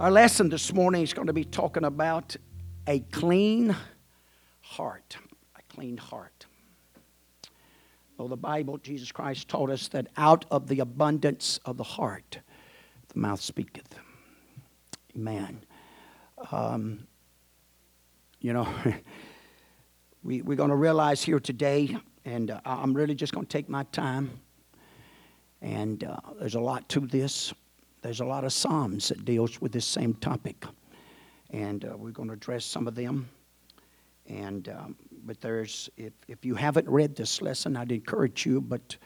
Our lesson this morning is going to be talking about a clean heart. A clean heart. Though the Bible, Jesus Christ taught us that out of the abundance of the heart, the mouth speaketh. Amen. We're going to realize here today, and I'm really just going to take my time. And there's a lot to this. There's a lot of Psalms that deals with this same topic. And we're going to address some of them. And but there's, if you haven't read this lesson, I'd encourage you. But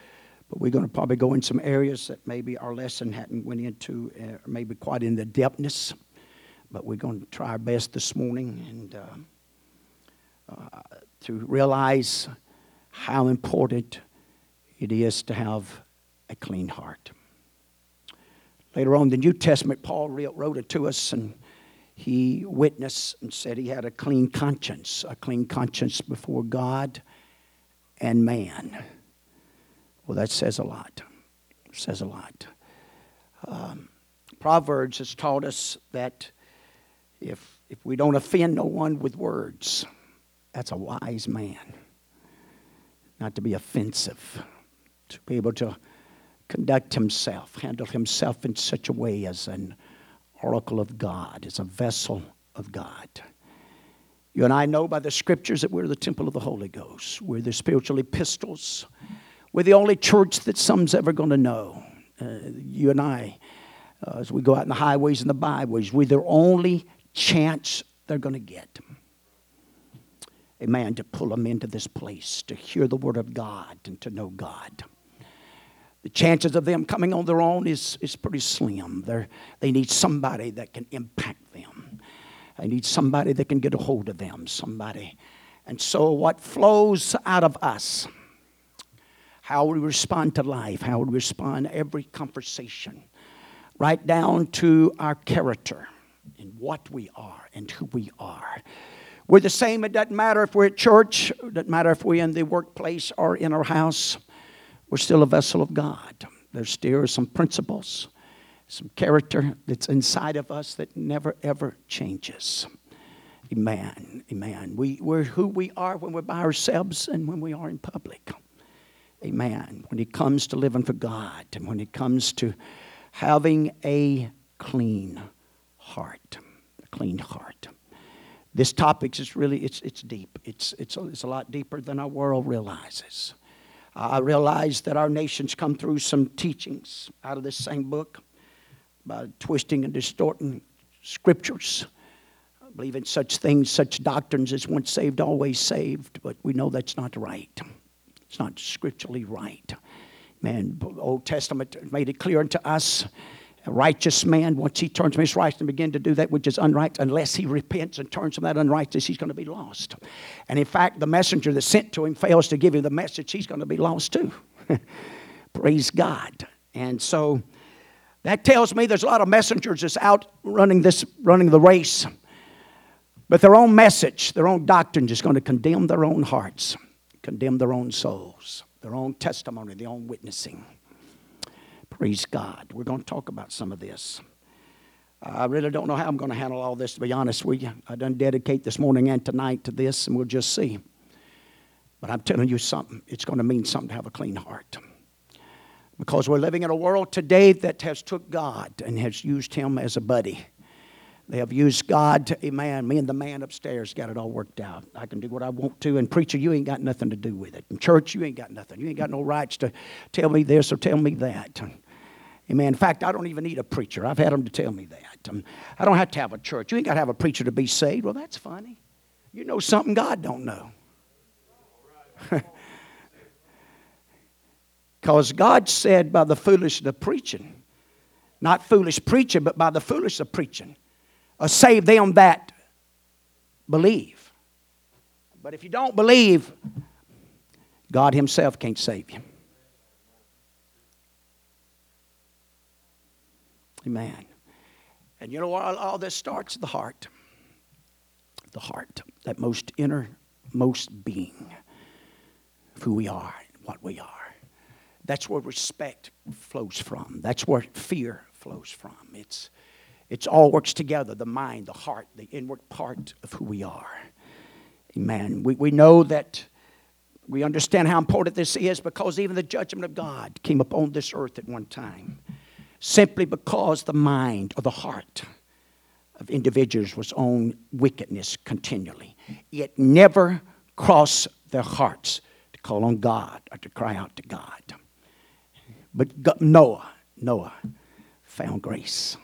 we're going to probably go in some areas that maybe our lesson hadn't went into, maybe quite in the depthness. But we're going to try our best this morning and to realize how important it is to have a clean heart. Later on in the New Testament, Paul wrote it to us, and he witnessed and said he had a clean conscience before God and man. Well, that says a lot. It says a lot. Proverbs has taught us that if we don't offend no one with words, that's a wise man. Not to be offensive, to be able to conduct himself, handle himself in such a way as an oracle of God, as a vessel of God. You and I know by the Scriptures that we're the temple of the Holy Ghost. We're the spiritual epistles. We're the only church that some's ever going to know. You and I, as we go out in the highways and the byways, we're their only chance they're going to get. Amen, to pull them into this place, to hear the Word of God and to know God. The chances of them coming on their own is pretty slim. They need somebody that can impact them. They need somebody that can get a hold of them, somebody. And so what flows out of us, how we respond to life, how we respond to every conversation, right down to our character and what we are and who we are. We're the same. It doesn't matter if we're at church. It doesn't matter if we're in the workplace or in our house. We're still a vessel of God. There's still some principles, some character that's inside of us that never, ever changes. Amen. Amen. We're who we are when we're by ourselves and when we are in public. Amen. When it comes to living for God and when it comes to having a clean heart, a clean heart. This topic is really, it's deep. It's a lot deeper than our world realizes. I realize that our nation's come through some teachings out of this same book by twisting and distorting Scriptures. I believe in such things, such doctrines as once saved, always saved, but we know that's not right. It's not scripturally right. Man, the Old Testament made it clear unto us, a righteous man, once he turns from his righteousness and begins to do that which is unrighteous, unless he repents and turns from that unrighteousness, he's going to be lost. And in fact, the messenger that's sent to him fails to give him the message, he's going to be lost too. Praise God. And so that tells me there's a lot of messengers that's out running the race. But their own message, their own doctrine is going to condemn their own hearts, condemn their own souls, their own testimony, their own witnessing. Praise God. We're going to talk about some of this. I really don't know how I'm going to handle all this, to be honest with you. I done dedicate this morning and tonight to this, and we'll just see. But I'm telling you something. It's going to mean something to have a clean heart. Because we're living in a world today that has took God and has used him as a buddy. They have used God to, amen, me and the man upstairs got it all worked out. I can do what I want to, and preacher, you ain't got nothing to do with it. And church, you ain't got nothing. You ain't got no rights to tell me this or tell me that. Amen. In fact, I don't even need a preacher. I've had them to tell me that. I don't have to have a church. You ain't got to have a preacher to be saved. Well, that's funny. You know something God don't know. Because God said by the foolishness of preaching, not foolish preaching, but by the foolishness of preaching, save them that believe. But if you don't believe, God himself can't save you. Amen. And you know where all this starts? The heart. The heart. That most innermost being of who we are and what we are. That's where respect flows from. That's where fear flows from. It's It all works together, the mind, the heart, the inward part of who we are. Amen. We know that, we understand how important this is because even the judgment of God came upon this earth at one time. Simply because the mind or the heart of individuals was on wickedness continually. It never crossed their hearts to call on God or to cry out to God. But God, Noah found grace.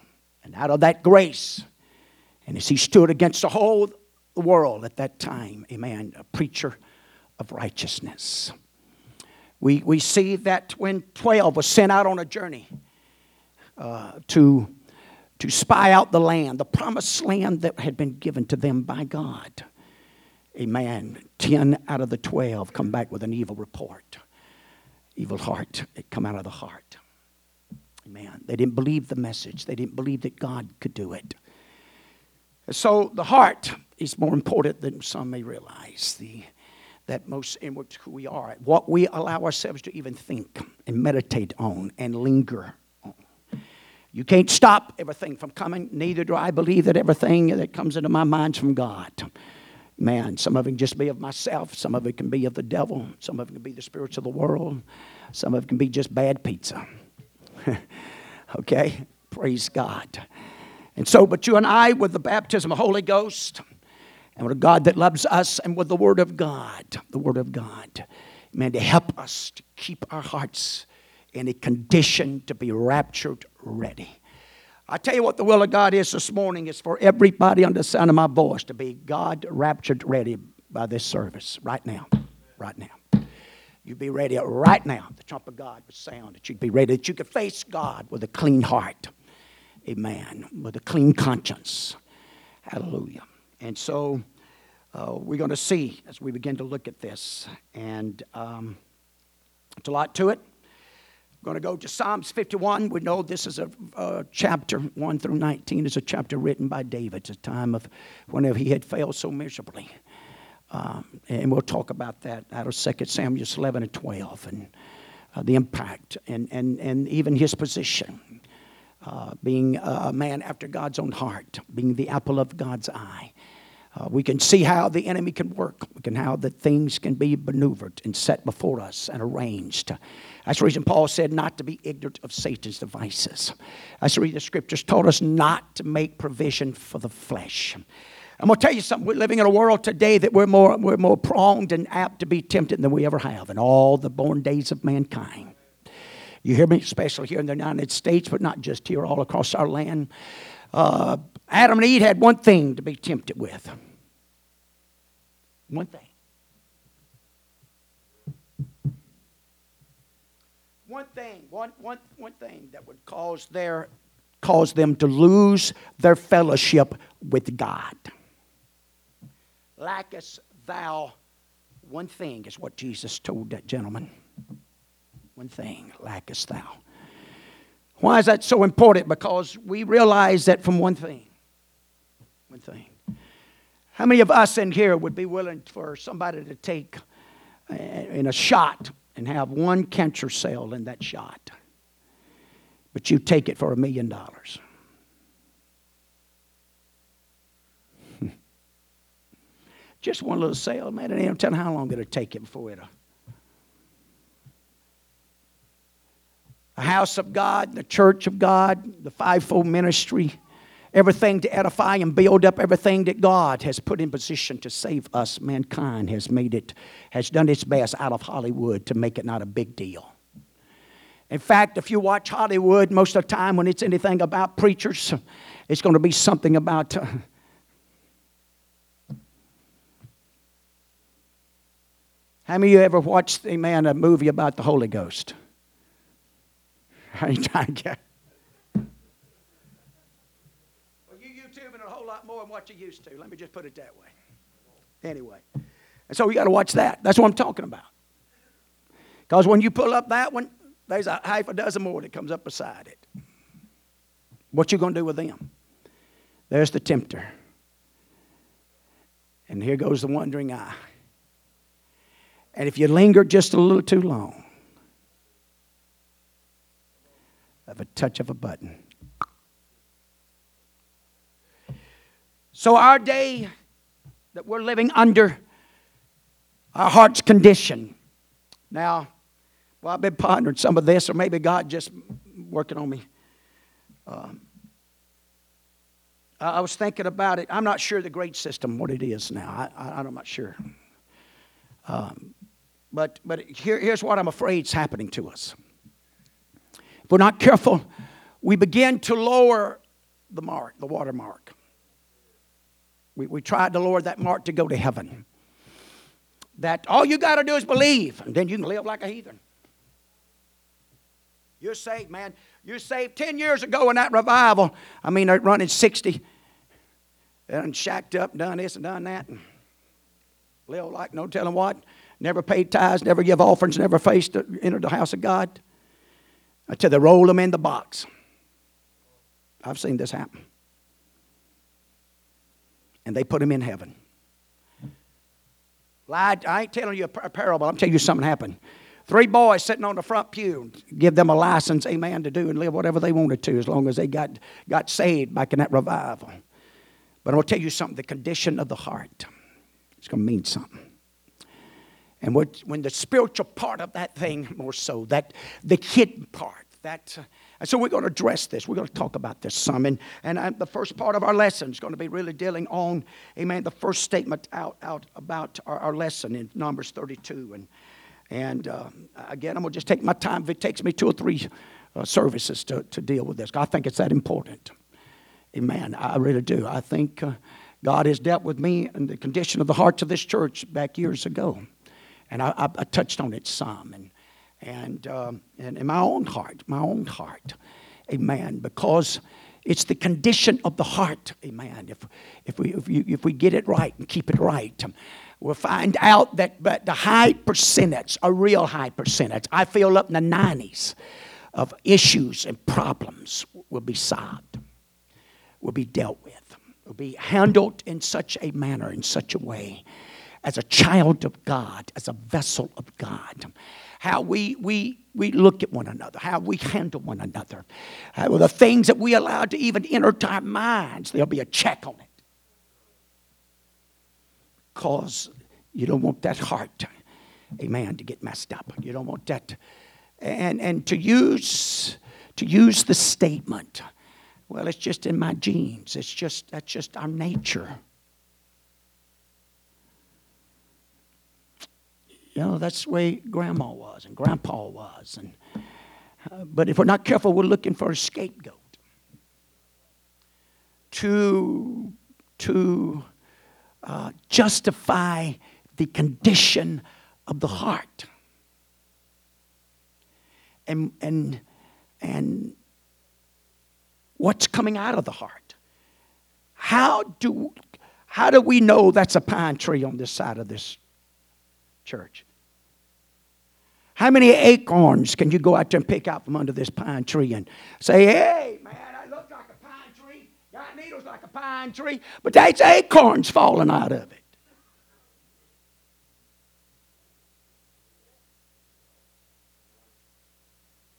And out of that grace, and as he stood against the whole world at that time, amen, a preacher of righteousness. We see that when 12 was sent out on a journey to spy out the land, the promised land that had been given to them by God. Amen. 10 out of the 12 come back with an evil report. Evil heart. It come out of the heart. Amen. They didn't believe the message. They didn't believe that God could do it. So the heart is more important than some may realize. That most inward who we are, what we allow ourselves to even think and meditate on and linger on. You can't stop everything from coming. Neither do I believe that everything that comes into my mind's from God. Man, some of it can just be of myself. Some of it can be of the devil. Some of it can be the spirits of the world. Some of it can be just bad pizza. Okay? Praise God. And so, but you and I, with the baptism of the Holy Ghost, and with a God that loves us, and with the Word of God, the Word of God, amen, to help us to keep our hearts in a condition to be raptured ready. I tell you what the will of God is this morning. It's for everybody under the sound of my voice to be God raptured ready by this service right now. Right now. You'd be ready right now. The trump of God would sound that you'd be ready, that you could face God with a clean heart. Amen. With a clean conscience. Hallelujah. And so we're going to see as we begin to look at this. And it's a lot to it. I'm going to go to Psalms 51. We know this is a chapter 1 through 19. It's a chapter written by David. It's a time of whenever he had failed so miserably. And we'll talk about that out of 2 Samuel 11 and 12. And the impact and even his position. Being a man after God's own heart, being the apple of God's eye. We can see how the enemy can work. We can how the things can be maneuvered and set before us and arranged. That's the reason Paul said not to be ignorant of Satan's devices. That's the reason the scriptures told us not to make provision for the flesh. I'm going to tell you something. We're living in a world today that we're more prone and apt to be tempted than we ever have in all the born days of mankind. You hear me, especially here in the United States, but not just here, all across our land. Adam and Eve had one thing to be tempted with. One thing. One thing that would cause them to lose their fellowship with God. Lackest thou one thing is what Jesus told that gentleman. One thing lackest thou. Why is that so important? Because we realize that from one thing. One thing. How many of us in here would be willing for somebody to take in a shot and have one cancer cell in that shot? But you take it for $1 million. Just one little cell, man. I ain't telling how long it'll take it before it'll. The house of God, the church of God, the fivefold ministry, everything to edify and build up everything that God has put in position to save us. Mankind has done its best out of Hollywood to make it not a big deal. In fact, if you watch Hollywood, most of the time when it's anything about preachers, it's going to be something about how many of you ever watched, amen, a movie about the Holy Ghost? Well, you YouTube and a whole lot more than what you used to. Let me just put it that way. Anyway. And so you got to watch that. That's what I'm talking about. Because when you pull up that one, there's a half a dozen more that comes up beside it. What you going to do with them? There's the tempter. And here goes the wandering eye. And if you linger just a little too long, of a touch of a button. So our day that we're living under, our heart's condition. Now, well, I've been pondering some of this, or maybe God just working on me. I was thinking about it. I'm not sure the grade system, what it is now. I'm not sure. But here's what I'm afraid is happening to us. If we're not careful, we begin to lower the mark, the watermark. We tried to lower that mark to go to heaven. That all you got to do is believe, and then you can live like a heathen. You're saved, man. You're saved 10 years ago in that revival. I mean, they're running 60. They're shacked up, done this and done that. And live like no telling what. Never paid tithes, never give offerings, never faced to enter the house of God until they roll them in the box. I've seen this happen. And they put them in heaven. Lied. I ain't telling you a parable. I'm telling you something happened. 3 boys sitting on the front pew, give them a license, amen, to do and live whatever they wanted to as long as they got saved back in that revival. But I'll tell you something, the condition of the heart, it's going to mean something. And when the spiritual part of that thing, more so, that the hidden part, that... And so we're going to address this. We're going to talk about this some. And the first part of our lesson is going to be really dealing on, amen, the first statement out about our lesson in Numbers 32. And again, I'm going to just take my time. If it takes me 2 or 3 services to deal with this, I think it's that important. Amen. I really do. I think God has dealt with me and the condition of the hearts of this church back years ago. And I touched on it some. And in my own heart, amen, because it's the condition of the heart, amen. If we get it right and keep it right, we'll find out that but the high percentage, a real high percentage, I feel up in the 90s of issues and problems will be solved, will be dealt with, will be handled in such a manner, in such a way, as a child of God, as a vessel of God. How we look at one another, how we handle one another, how the things that we allow to even enter our minds, there'll be a check on it. Because you don't want that heart, amen, to get messed up. You don't want that. And to use the statement, well, it's just in my genes. That's just our nature. You know, that's the way Grandma was and Grandpa was. But if we're not careful, we're looking for a scapegoat to justify the condition of the heart. And what's coming out of the heart? How do we know that's a pine tree on this side of this church? How many acorns can you go out there and pick out from under this pine tree and say, hey, man, I look like a pine tree, got needles like a pine tree, but that's acorns falling out of it.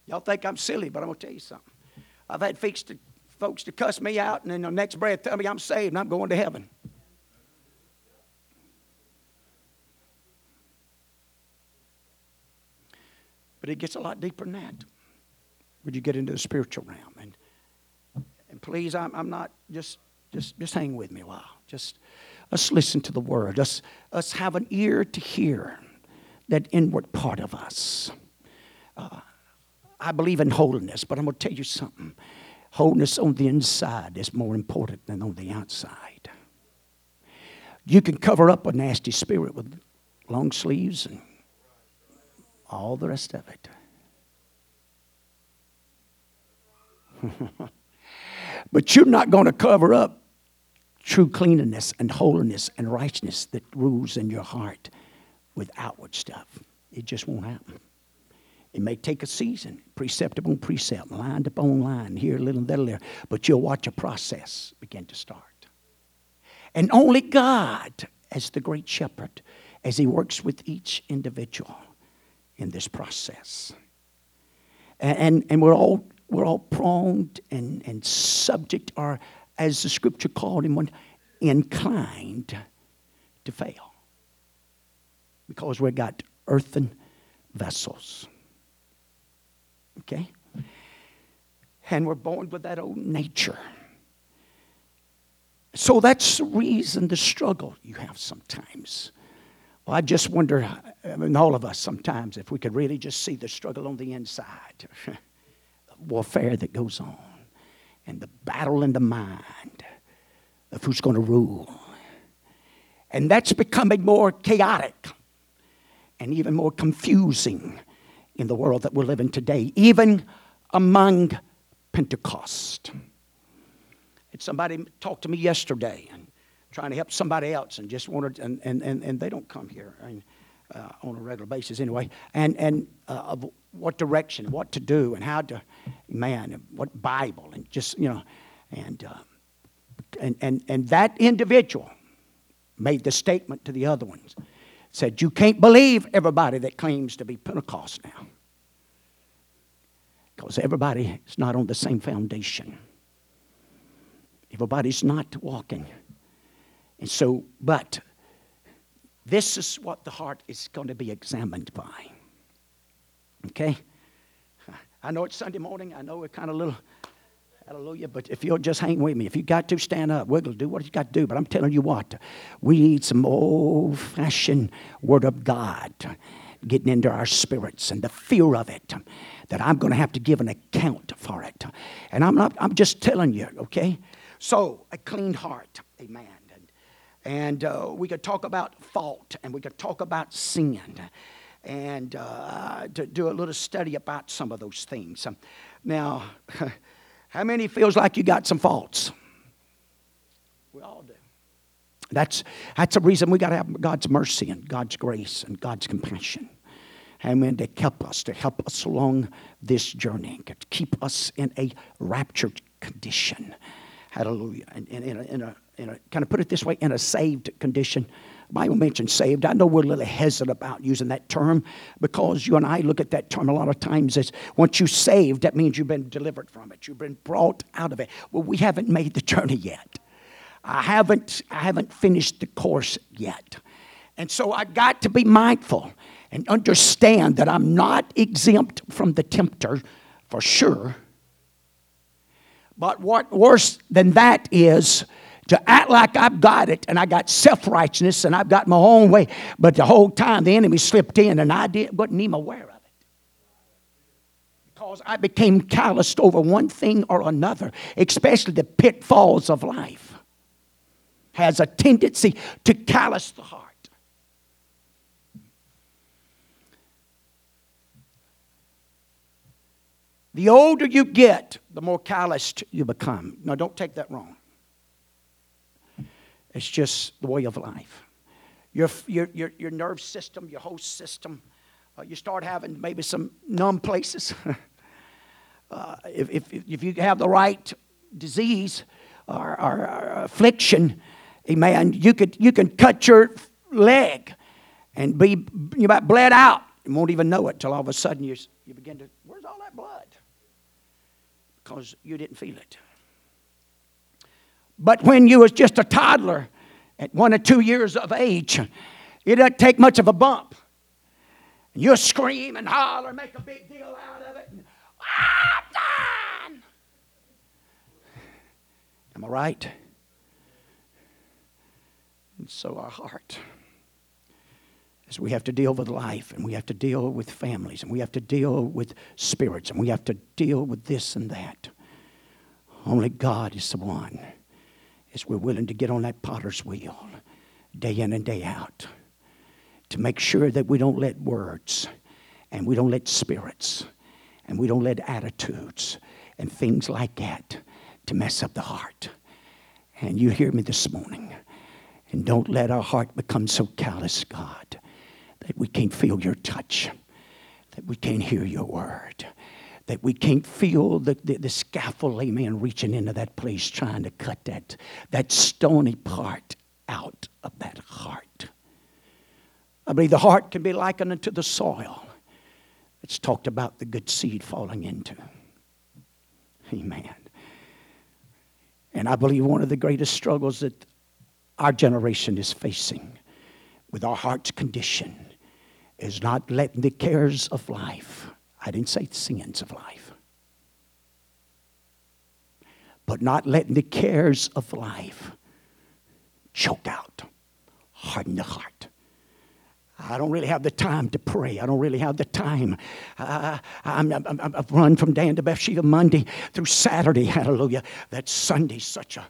Y'all think I'm silly, but I'm going to tell you something. I've had folks to cuss me out and in the next breath tell me I'm saved and I'm going to heaven. But it gets a lot deeper than that when you get into the spiritual realm. And please, I'm not, just hang with me a while. Just us listen to the word. Us have an ear to hear that inward part of us. I believe in holiness, but I'm going to tell you something. Holiness on the inside is more important than on the outside. You can cover up a nasty spirit with long sleeves and all the rest of it. But you're not going to cover up true cleanliness and holiness and righteousness that rules in your heart with outward stuff. It just won't happen. It may take a season, precept upon precept, line upon line, here a little and there a little, but you'll watch a process begin to start. And only God, as the great shepherd, as he works with each individual in this process. And we're all prone and subject, or as the scripture called him, inclined to fail because we got earthen vessels. Okay? And we're born with that old nature. So that's the reason, the struggle you have sometimes. Well, I just wonder, I mean, all of us sometimes, if we could really just see the struggle on the inside, the warfare that goes on, and the battle in the mind of who's going to rule. And that's becoming more chaotic and even more confusing in the world that we're living today, even among Pentecost. And somebody talked to me yesterday and trying to help somebody else and just wanted, and they don't come here on a regular basis anyway, and of what direction, what to do, and how to, man, what Bible, and just, you know, and that individual made the statement to the other ones, said, you can't believe everybody that claims to be Pentecost now, because everybody is not on the same foundation. Everybody's not walking. And so, but this is what the heart is going to be examined by. Okay? I know it's Sunday morning. I know we're kind of a little, hallelujah, but if you'll just hang with me. If you got to, stand up, wiggle, do what you got to do. But I'm telling you what, we need some old-fashioned Word of God getting into our spirits and the fear of it, that I'm going to have to give an account for it. And I'm just telling you, okay? So, a clean heart, amen. And we could talk about fault, and we could talk about sin, and to do a little study about some of those things. Now, how many feels like you got some faults? We all do. That's the reason we got to have God's mercy and God's grace and God's compassion. Amen. To help us along this journey, to keep us in a raptured condition. Hallelujah. And in a kind of put it this way, in a saved condition. The Bible mentions saved. I know we're a little hesitant about using that term because you and I look at that term a lot of times as once you're saved, that means you've been delivered from it. You've been brought out of it. Well, we haven't made the journey yet. I haven't finished the course yet. And so I got to be mindful and understand that I'm not exempt from the tempter for sure. But what worse than that is to act like I've got it, and I got self-righteousness, and I've got my own way. But the whole time, the enemy slipped in, and I wasn't even aware of it. Because I became calloused over one thing or another, especially the pitfalls of life. Has a tendency to callous the heart. The older you get, the more calloused you become. Now, don't take that wrong. It's just the way of life. Your nerve system, your whole system, you start having maybe some numb places. If you have the right disease or affliction, amen, you can cut your leg and you might bled out. You won't even know it till all of a sudden you begin to, where's all that blood? Because you didn't feel it. But when you was just a toddler at 1 or 2 years of age, it doesn't take much of a bump. And you'll scream and holler, make a big deal out of it. And, I'm done! Am I right? And so our heart, as we have to deal with life, and we have to deal with families, and we have to deal with spirits, and we have to deal with this and that. Only God is the one. As we're willing to get on that potter's wheel day in and day out to make sure that we don't let words and we don't let spirits and we don't let attitudes and things like that to mess up the heart. And you hear me this morning. And don't let our heart become so callous, God, that we can't feel your touch, that we can't hear your word, that we can't feel the scaffold, amen, reaching into that place, trying to cut that stony part out of that heart. I believe the heart can be likened unto the soil. It's talked about the good seed falling into. Amen. And I believe one of the greatest struggles that our generation is facing with our heart's condition is not letting the cares of life, I didn't say sins of life, but not letting the cares of life choke out, harden the heart. I don't really have the time to pray. I don't really have the time. I've run from Dan to Bathsheba Monday through Saturday. Hallelujah. That Sunday's such a...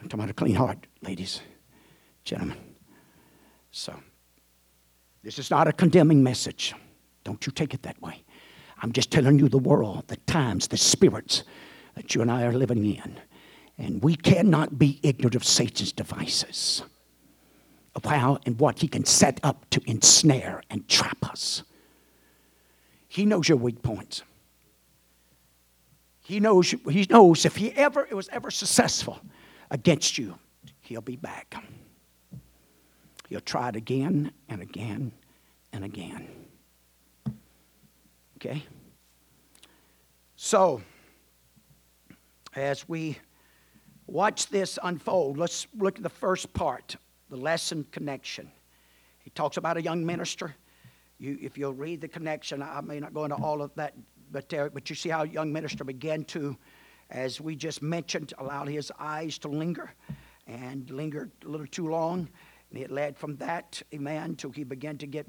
I'm talking about a clean heart, ladies, gentlemen. So, this is not a condemning message. Don't you take it that way. I'm just telling you the world, the times, the spirits that you and I are living in. And we cannot be ignorant of Satan's devices, of how and what he can set up to ensnare and trap us. He knows your weak points. He knows if it was ever successful against you, he'll be back. He'll try it again and again and again. Okay? So, as we watch this unfold, let's look at the first part, the lesson connection. He talks about a young minister. If you'll read the connection, I may not go into all of that, but Derek, but you see how a young minister began to, as we just mentioned, allow his eyes to linger, and lingered a little too long. And it led from that, amen, till he began to get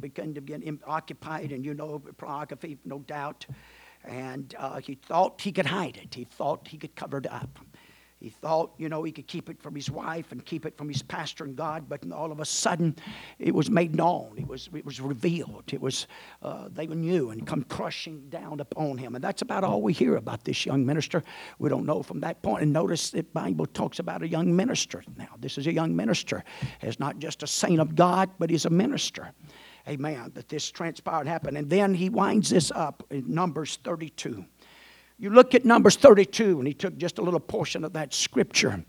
occupied, and you know, pornography, no doubt. And he thought he could hide it. He thought he could cover it up. He thought, you know, he could keep it from his wife and keep it from his pastor and God, but all of a sudden, it was made known. It was revealed. It was, they knew and come crushing down upon him. And that's about all we hear about this young minister. We don't know from that point. And notice the Bible talks about a young minister. Now, this is a young minister. He's not just a saint of God, but he's a minister. Amen. That this transpired and happened. And then he winds this up in Numbers 32. You look at Numbers 32, and he took just a little portion of that scripture.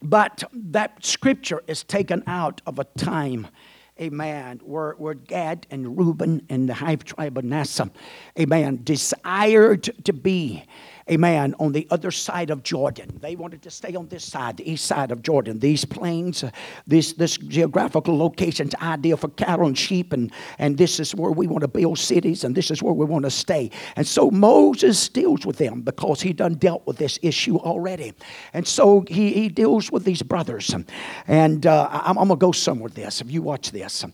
But that scripture is taken out of a time, amen, where Gad and Reuben and the half tribe of Manasseh, amen, desired to be, amen, on the other side of Jordan. They wanted to stay on this side, the east side of Jordan. These plains, this geographical location is ideal for cattle and sheep, and this is where we want to build cities, and this is where we want to stay. And so Moses deals with them because he done dealt with this issue already. And so he deals with these brothers. And I'm going to go somewhere with this, if you watch this.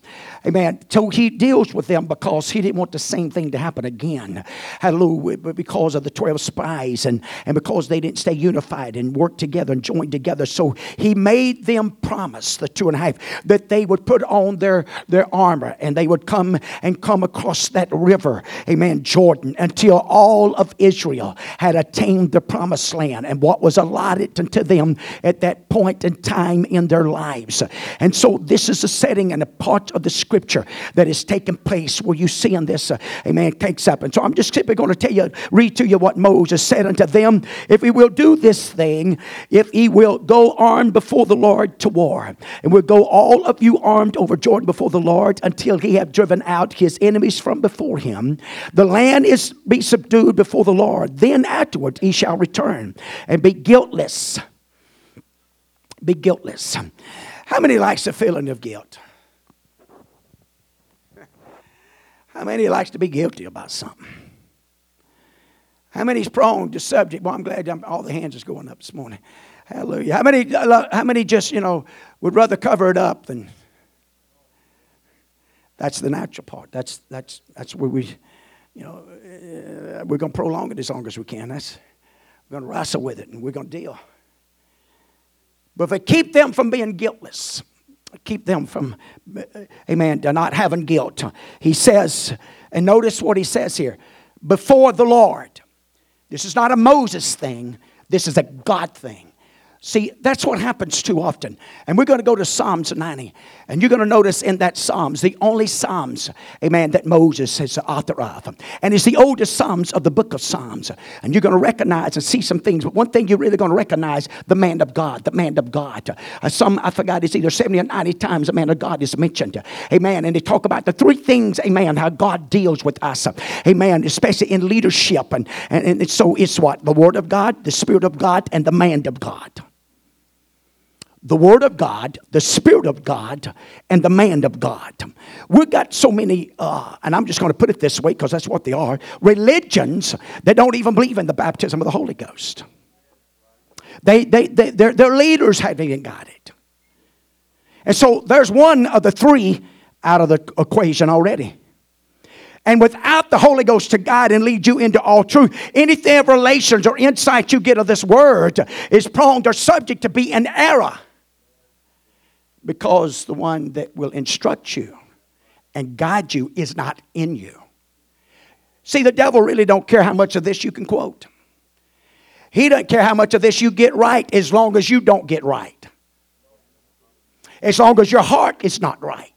Amen. So he deals with them because he didn't want the same thing to happen again. Hallelujah. Because of the 12 spies and because they didn't stay unified and work together and join together. So he made them promise, the 2.5, that they would put on their armor and they would come across that river, amen, Jordan, until all of Israel had attained the promised land and what was allotted unto them at that point in time in their lives. And so this is a setting and a part of the scripture that is taking place where you see in this, amen, takes up. And so I'm just simply going to read to you what Moses said unto them. If he will do this thing, if he will go armed before the Lord to war, and will go all of you armed over Jordan before the Lord until he have driven out his enemies from before him, the land is be subdued before the Lord. Then afterwards he shall return and be guiltless. Be guiltless. How many likes the feeling of guilt? How many likes to be guilty about something? How many is prone to subject? Well, I'm glad all the hands is going up this morning. Hallelujah. How many just, you know, would rather cover it up than... That's the natural part. That's where we, you know, we're going to prolong it as long as we can. We're going to wrestle with it and we're going to deal. But if I keep them from being guiltless... Keep them from, amen, not having guilt. He says, and notice what he says here, before the Lord. This is not a Moses thing. This is a God thing. See, that's what happens too often. And we're going to go to Psalms 90. And you're going to notice in that Psalms, the only Psalms, amen, that Moses is the author of. And it's the oldest Psalms of the book of Psalms. And you're going to recognize and see some things. But one thing you're really going to recognize, the man of God, the man of God. Some, I forgot, it's either 70 or 90 times the man of God is mentioned. Amen. And they talk about the three things, amen, how God deals with us. Amen. Especially in leadership. And so it's what? The Word of God, the Spirit of God, and the man of God. The Word of God, the Spirit of God, and the man of God. We've got so many, and I'm just going to put it this way because that's what they are, religions that don't even believe in the baptism of the Holy Ghost. Their leaders haven't even got it. And so there's one of the three out of the equation already. And without the Holy Ghost to guide and lead you into all truth, anything of relations or insight you get of this word is prone or subject to be in error. Because the one that will instruct you and guide you is not in you. See, the devil really don't care how much of this you can quote. He doesn't care how much of this you get right as long as you don't get right. As long as your heart is not right.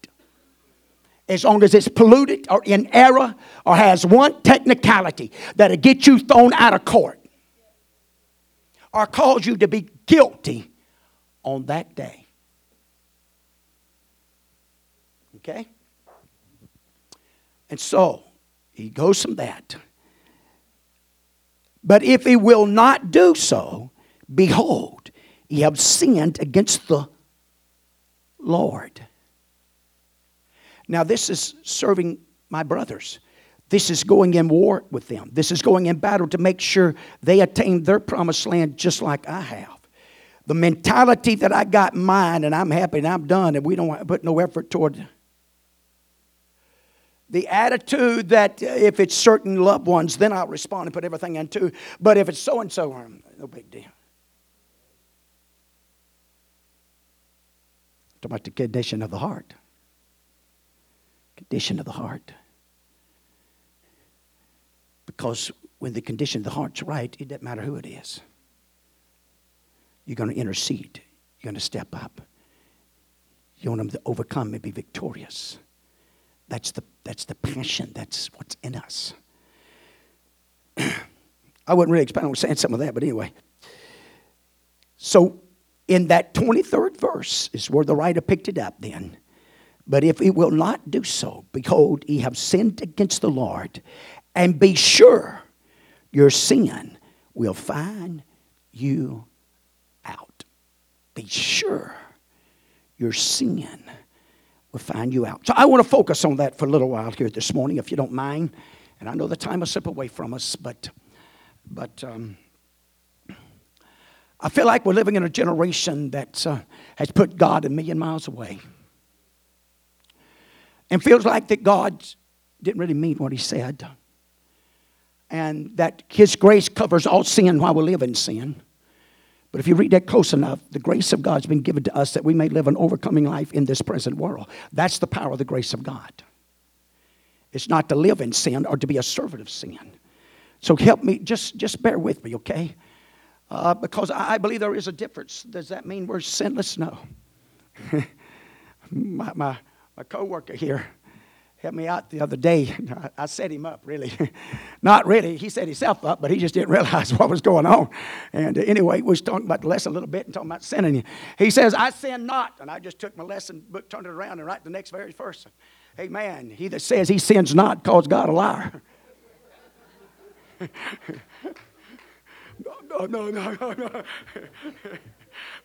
As long as it's polluted or in error or has one technicality that'll get you thrown out of court. Or cause you to be guilty on that day. Okay? And so, he goes from that. But if he will not do so, behold, ye have sinned against the Lord. Now this is serving my brothers. This is going in war with them. This is going in battle to make sure they attain their promised land just like I have. The mentality that I got mine and I'm happy and I'm done and we don't put no effort toward. The attitude that if it's certain loved ones, then I'll respond and put everything into. But if it's so-and-so, no big deal. Talking about the condition of the heart. Condition of the heart. Because when the condition of the heart's right, it doesn't matter who it is. You're going to intercede. You're going to step up. You want them to overcome and be victorious. That's the passion. That's what's in us. I wasn't really expecting to say some of that, but anyway. So in that 23rd verse is where the writer picked it up then. But if he will not do so, behold, ye have sinned against the Lord, and be sure your sin will find you out. Be sure your sin will find you out. So I want to focus on that for a little while here this morning, if you don't mind. And I know the time will slip away from us, but I feel like we're living in a generation that has put God a million miles away. And feels like that God didn't really mean what he said. And that his grace covers all sin while we live in sin. But if you read that close enough, the grace of God's been given to us that we may live an overcoming life in this present world. That's the power of the grace of God. It's not to live in sin or to be a servant of sin. So help me, just bear with me, okay? Because I believe there is a difference. Does that mean we're sinless? No. My co-worker here helped me out the other day. I set him up, really. Not really. He set himself up, but he just didn't realize what was going on. And anyway, we was talking about the lesson a little bit and talking about sinning. He says, I sin not. And I just took my lesson book, turned it around, and write the next very verse. Amen. He that says he sins not calls God a liar. No.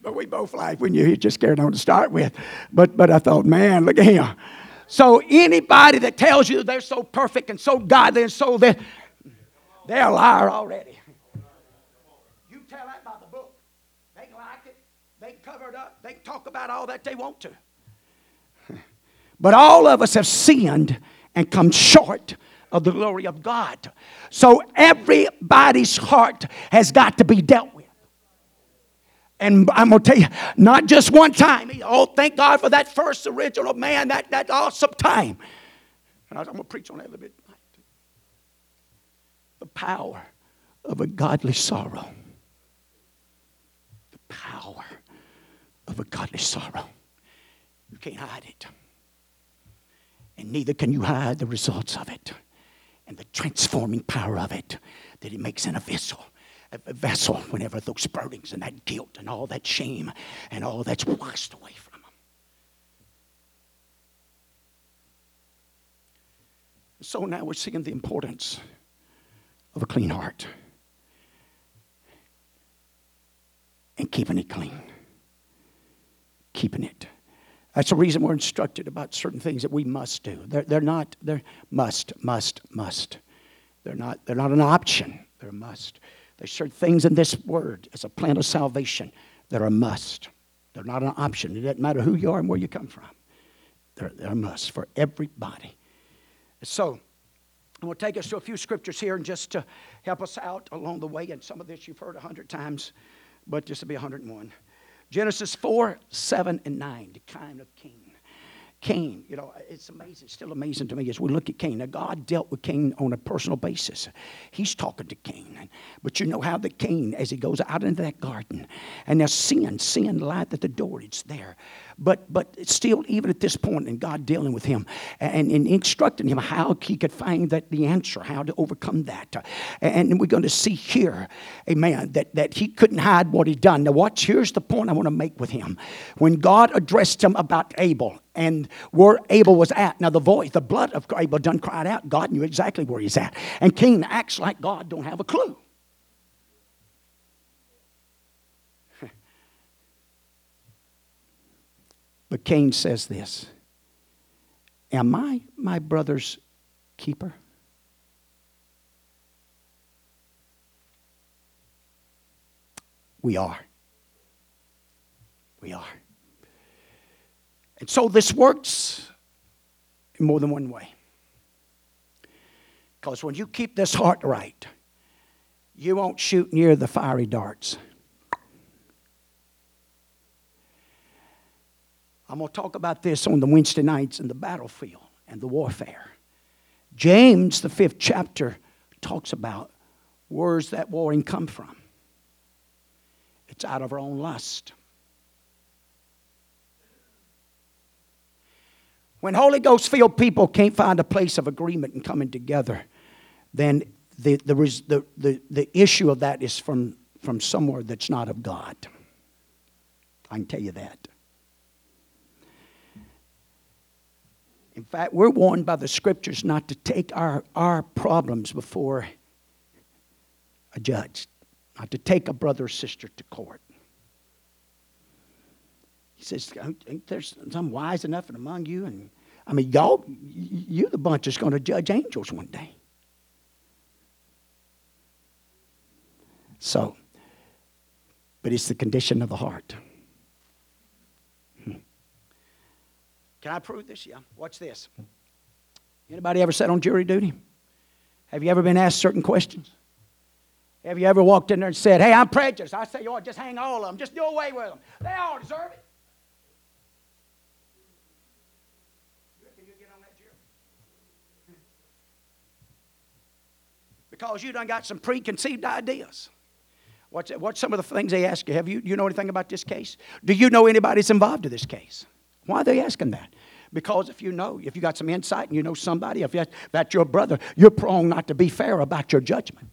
But we both like when you're just scared on to start with. But I thought, man, look at him. So anybody that tells you they're so perfect and so godly and so that, they're a liar already. You tell that by the book. They like it. They cover it up. They talk about all that they want to. But all of us have sinned and come short of the glory of God. So everybody's heart has got to be dealt with. And I'm going to tell you, not just one time. Oh, thank God for that first original man, that awesome time. And I'm going to preach on that a little bit. The power of a godly sorrow. The power of a godly sorrow. You can't hide it. And neither can you hide the results of it and the transforming power of it that it makes in a vessel whenever those burdens and that guilt and all that shame and all that's washed away from them. So now we're seeing the importance of a clean heart and keeping it clean. Keeping it. That's the reason we're instructed about certain things that we must do. They're not, must. They're not an option. They're a must. There's certain things in this word as a plan of salvation that are a must. They're not an option. It doesn't matter who you are and where you come from. They're a must for everybody. So, I'm going to take us to a few scriptures here and just to help us out along the way. And some of this you've heard 100 times, but this will be 101. Genesis 4, 7, and 9, the kind of Cain. Cain, you know, it's amazing, still amazing to me as we look at Cain. Now, God dealt with Cain on a personal basis. He's talking to Cain. But you know how the Cain, as he goes out into that garden, and now sin lies at the door. It's there. But still, even at this point, and God dealing with him and instructing him how he could find that the answer, how to overcome that. And we're going to see here, amen, that he couldn't hide what he'd done. Now watch, here's the point I want to make with him. When God addressed him about Abel and where Abel was at, now the voice, the blood of Abel done cried out. God knew exactly where he's at. And Cain acts like God don't have a clue. But Cain says this, "Am I my brother's keeper?" We are. We are. And so this works in more than one way. Because when you keep this heart right, you won't shoot near the fiery darts. I'm going to talk about this on the Wednesday nights in the battlefield and the warfare. James, the 5th chapter, talks about where's that warring come from. It's out of our own lust. When Holy Ghost-filled people can't find a place of agreement and coming together, then the issue of that is from somewhere that's not of God. I can tell you that. In fact, we're warned by the Scriptures not to take our problems before a judge, not to take a brother or sister to court. He says, "Ain't there some wise enough and among you?" And I mean, y'all, you the bunch that's going to judge angels one day. So, but it's the condition of the heart. Can I prove this? Yeah. Watch this. Anybody ever sat on jury duty? Have you ever been asked certain questions? Have you ever walked in there and said, "Hey, I'm prejudiced"? I say, "Oh, just hang all of them. Just do away with them. They all deserve it." You reckon you'll get on that jury? Because you done got some preconceived ideas. What's some of the things they ask you? Have you know anything about this case? Do you know anybody's involved in this case? Why are they asking that? Because if you got some insight and you know somebody, if that's your brother, you're prone not to be fair about your judgment.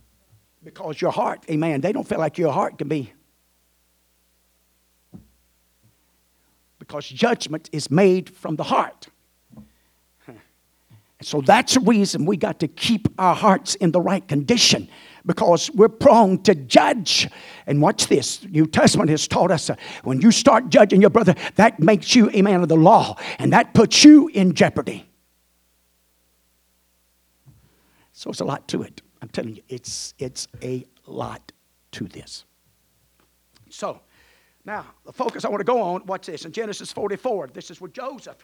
Because your heart, amen, they don't feel like your heart can be. Because judgment is made from the heart. And so that's the reason we got to keep our hearts in the right condition. Because we're prone to judge. And watch this. The New Testament has taught us when you start judging your brother, that makes you a man of the law. And that puts you in jeopardy. So it's a lot to it. I'm telling you, it's a lot to this. So, now, the focus I want to go on, watch this. In Genesis 44, this is with Joseph.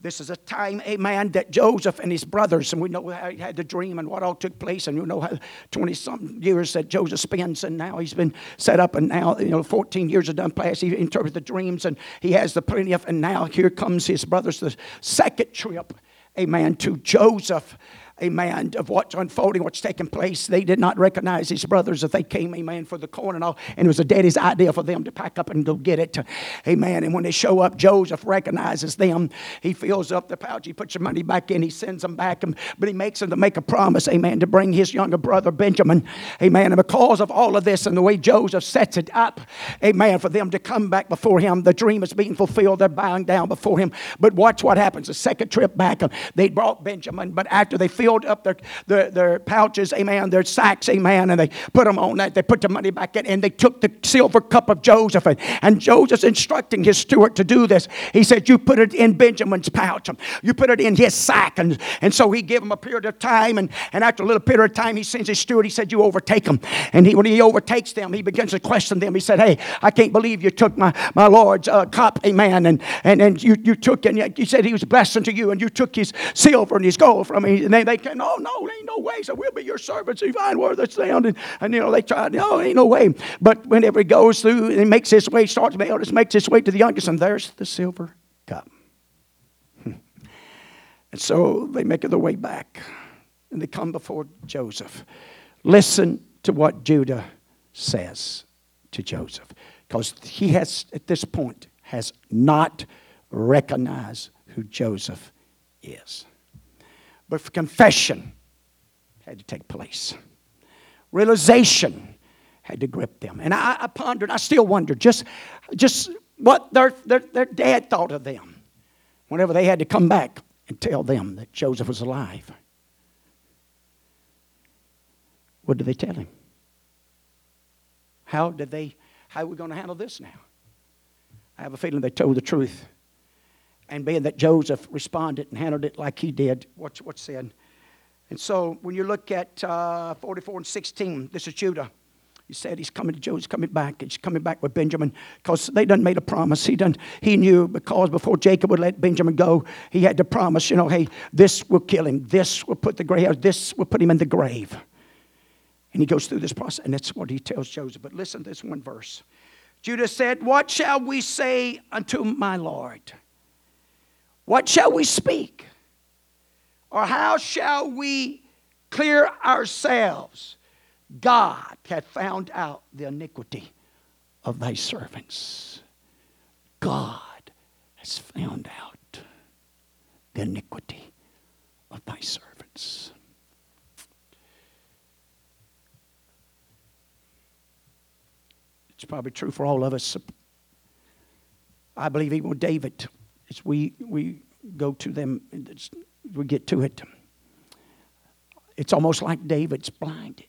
This is a time, amen, that Joseph and his brothers, and we know how he had the dream and what all took place, and you know how 20-something years that Joseph spends, and now he's been set up, and now, 14 years have done past. He interprets the dreams, and he has the plenty of, and now here comes his brothers, the second trip, amen, to Joseph, amen, of what's unfolding, what's taking place. They did not recognize his brothers as they came, amen, for the corn and all. And it was a daddy's idea for them to pack up and go get it, amen. And when they show up, Joseph recognizes them. He fills up the pouch. He puts the money back in. He sends them back. But he makes them to make a promise, amen, to bring his younger brother Benjamin, amen. And because of all of this and the way Joseph sets it up, amen, for them to come back before him, the dream is being fulfilled. They're bowing down before him. But watch what happens. The second trip back, they brought Benjamin, but after they filled up their pouches, amen, their sacks, amen, and they put them on that, they put the money back in, and they took the silver cup of Joseph, and Joseph's instructing his steward to do this. He said, you put it in Benjamin's pouch, you put it in his sack, and so he gave him a period of time, and after a little period of time, he sends his steward, he said, you overtake them, and when he overtakes them, he begins to question them. He said, hey, I can't believe you took my Lord's cup, amen, and you took, and he said he was blessed unto you, and you took his silver and his gold from him, and they came, oh no, there ain't no way, so we'll be your servants, you find where that's found, and you know, they tried, no, ain't no way, but whenever he goes through, he makes his way, starts to the eldest, makes his way to the youngest, and there's the silver cup. And so they make their way back, and they come before Joseph. Listen to what Judah says to Joseph, because he has, at this point, has not recognized who Joseph is. But confession had to take place. Realization had to grip them. And I pondered, I still wonder, just what their dad thought of them whenever they had to come back and tell them that Joseph was alive. What did they tell him? How are we going to handle this now? I have a feeling they told the truth. And being that Joseph responded and handled it like he did, what's said. And so when you look at 44 and 16, this is Judah. He said he's coming to Joseph, he's coming back with Benjamin, because they done made a promise. He knew, because before Jacob would let Benjamin go, he had to promise, you know, hey, this will kill him, this will put him in the grave. And he goes through this process, and that's what he tells Joseph. But listen to this one verse. Judah said, what shall we say unto my Lord? What shall we speak? Or how shall we clear ourselves? God hath found out the iniquity of thy servants. God has found out the iniquity of thy servants. It's probably true for all of us. I believe even with David, as we go to them, we get to it. It's almost like David's blinded.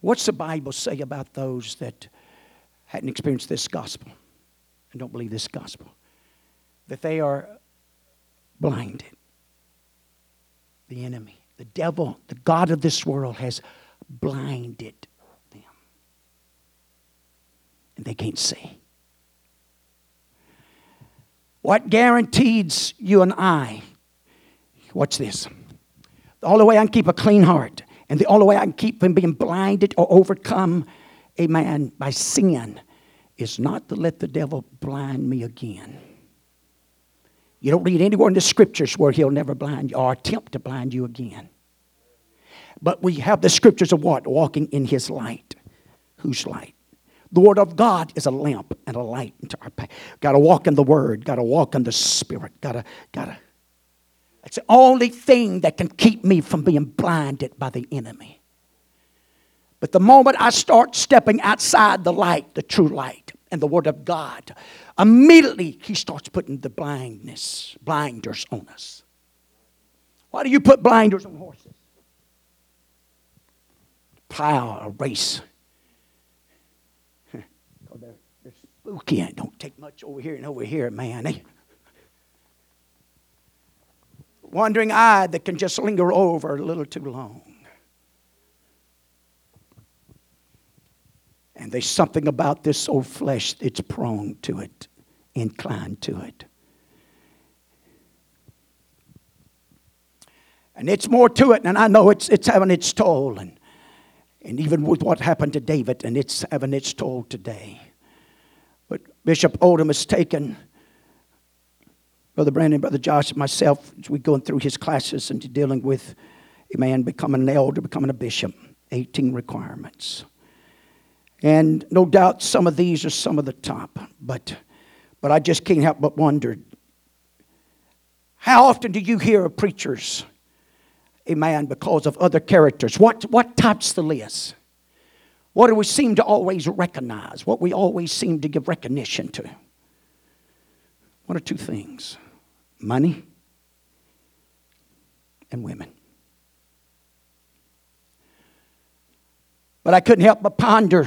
What's the Bible say about those that hadn't experienced this gospel and don't believe this gospel? That they are blinded. The enemy, the devil, the god of this world has blinded them. And they can't see. What guarantees you and I? Watch this. The only way I can keep a clean heart, and the only way I can keep from being blinded or overcome, amen, by sin, is not to let the devil blind me again. You don't read anywhere in the scriptures where he'll never blind you or attempt to blind you again. But we have the scriptures of what? Walking in his light. Whose light? The word of God is a lamp and a light into our path. Got to walk in the word. Got to walk in the spirit. Got to. It's the only thing that can keep me from being blinded by the enemy. But the moment I start stepping outside the light, the true light, and the word of God, immediately he starts putting the blinders on us. Why do you put blinders on horses? Plow a race. Oh, they're spooky. It don't take much over here and over here, man. Wandering eye that can just linger over a little too long. And there's something about this old flesh, it's prone to it, inclined to it. And it's more to it, and I know it's having its toll, and even with what happened to David, and it's having its toll today. But Bishop Oldham is taken. Brother Brandon, Brother Josh, and myself, we're going through his classes and dealing with a man becoming an elder, becoming a bishop. 18 requirements. And no doubt some of these are some of the top. But I just can't help but wonder, how often do you hear of preachers, amen, because of other characters? What tops the list? What do we seem to always recognize? What we always seem to give recognition to? One or two things. Money and women. But I couldn't help but ponder,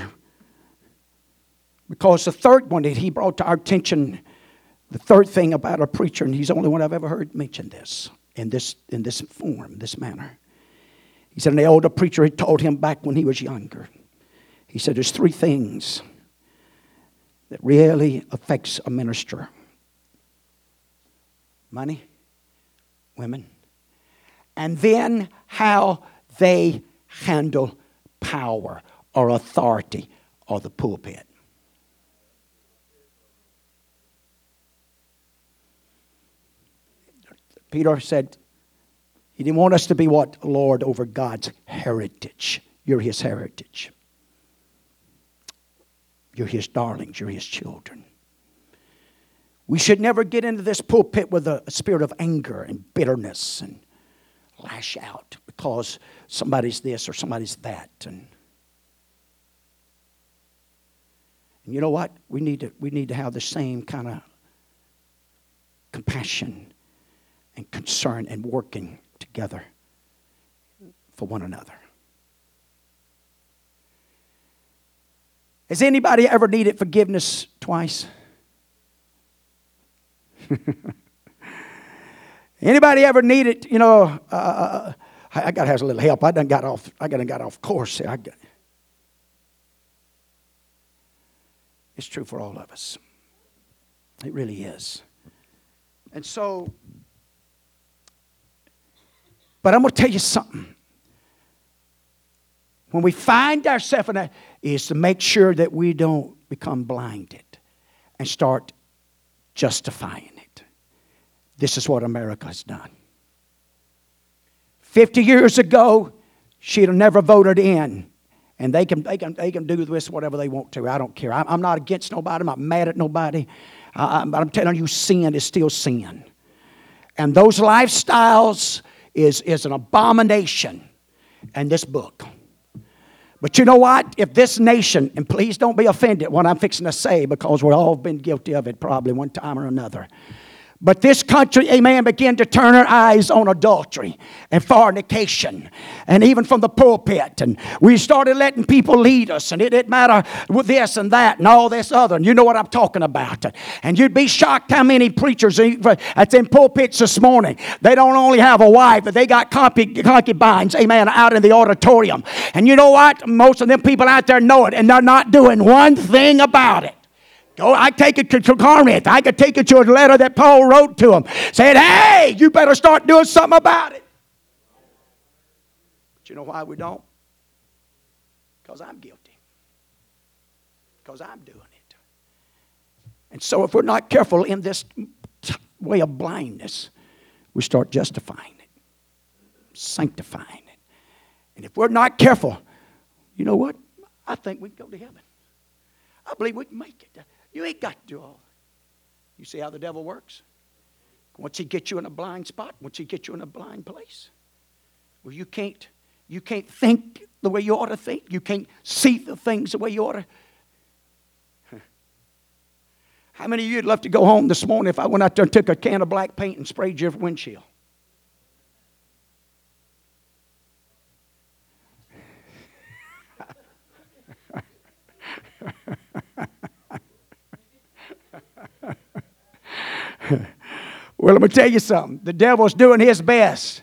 because the third one that he brought to our attention, the third thing about a preacher, and he's the only one I've ever heard mention this, in this form, this manner. He said an elder preacher had told him back when he was younger. He said there's three things that really affects a minister. Money, women, and then how they handle power or authority or the pulpit. Peter said he didn't want us to be what? Lord over God's heritage. You're his heritage. You're his darlings. You're his children. We should never get into this pulpit with a spirit of anger and bitterness and lash out because somebody's this or somebody's that. And you know what? We need to have the same kind of compassion and concern and working together for one another. Has anybody ever needed forgiveness twice? Anybody ever needed, I got to have a little help. I done got off course. It's true for all of us. It really is. And so, but I'm going to tell you something. When we find ourselves in that, is to make sure that we don't become blinded and start justifying it. This is what America has done. 50 years ago, she'd have never voted in. And they can do this whatever they want to. I don't care. I'm not against nobody. I'm not mad at nobody. But I'm telling you, sin is still sin. And those lifestyles is an abomination in this book. But you know what? If this nation, and please don't be offended what I'm fixing to say, because we've all been guilty of it probably one time or another. But this country, amen, began to turn her eyes on adultery and fornication and even from the pulpit. And we started letting people lead us, and it didn't matter with this and that and all this other. And you know what I'm talking about. And you'd be shocked how many preachers that's in pulpits this morning, they don't only have a wife, but they got concubines, amen, out in the auditorium. And you know what? Most of them people out there know it, and they're not doing one thing about it. Oh, I take it to Corinth. I could take it to a letter that Paul wrote to him. Said, hey, you better start doing something about it. But you know why we don't? Because I'm guilty. Because I'm doing it. And so if we're not careful in this way of blindness, we start justifying it, sanctifying it. And if we're not careful, you know what? I think we can go to heaven. I believe we can make it. You ain't got to do all that. You see how the devil works? Once he gets you in a blind spot, once he gets you in a blind place, well, you can't think the way you ought to think. You can't see the things the way you ought to. How many of you would love to go home this morning if I went out there and took a can of black paint and sprayed your windshield? Well, let me tell you something. The devil's doing his best.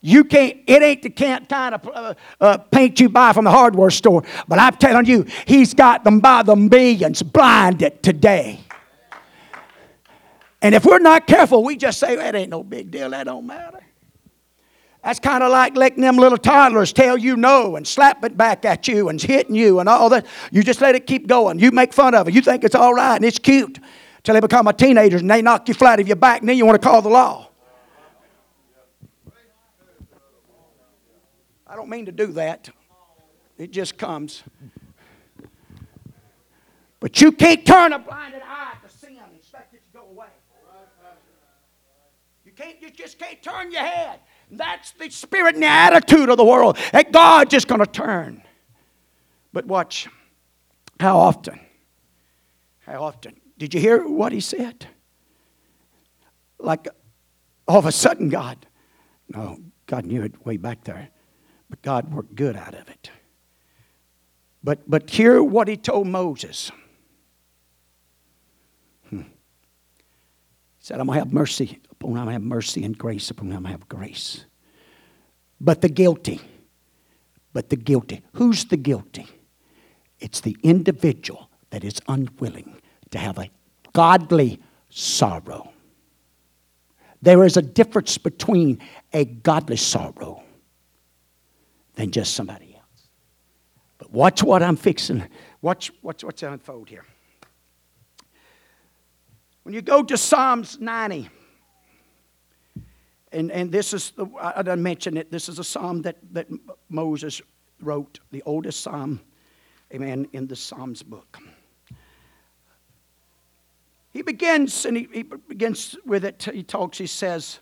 You can't. It ain't the kind of paint you buy from the hardware store. But I'm telling you, he's got them by the millions blinded today. And if we're not careful, we just say, that ain't no big deal. That don't matter. That's kind of like letting them little toddlers tell you no and slap it back at you and hitting you and all that. You just let it keep going. You make fun of it. You think it's all right and it's cute until they become a teenager and they knock you flat of your back, and then you want to call the law. I don't mean to do that. It just comes. But you can't turn a blinded eye to sin and expect it to go away. You just can't turn your head. That's the spirit and the attitude of the world. That God's just going to turn. But watch. How often? How often? Did you hear what he said? Like all of a sudden God. No, God knew it way back there. But God worked good out of it. But hear what he told Moses. He said, I'm going to have mercy upon him, I have mercy, and grace upon him, I have grace. But the guilty. Who's the guilty? It's the individual that is unwilling to have a godly sorrow. There is a difference between a godly sorrow than just somebody else. But watch what I'm fixing. Watch what's unfold here. When you go to Psalms 90, and this is, I didn't mention it, this is a psalm that Moses wrote, the oldest psalm, amen, in the Psalms book. He begins, and he begins with it, he says,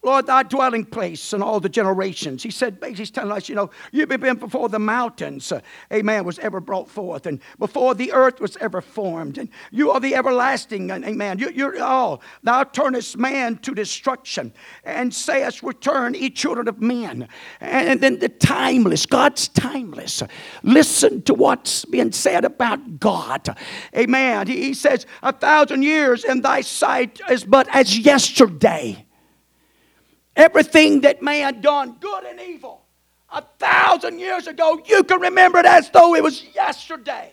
Lord, thy dwelling place in all the generations. He said, basically, he's telling us, you've been before the mountains, amen, was ever brought forth, and before the earth was ever formed. And you are the everlasting, amen. You're all. Thou turnest man to destruction, and sayest, return, ye children of men. And then the timeless, God's timeless. Listen to what's being said about God. Amen. He says, 1,000 years in thy sight is but as yesterday. Everything that man done, good and evil, 1,000 years ago, you can remember it as though it was yesterday.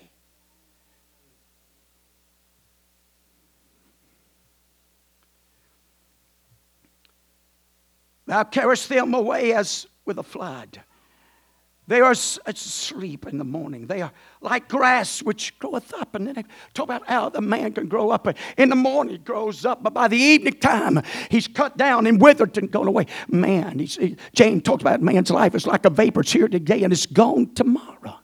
Thou carriest them away as with a flood. They are asleep in the morning. They are like grass which groweth up. And then they talk about how the man can grow up. In the morning it grows up, but by the evening time he's cut down and withered and gone away. Man, James talks about man's life is like a vapor. It's here today and it's gone tomorrow.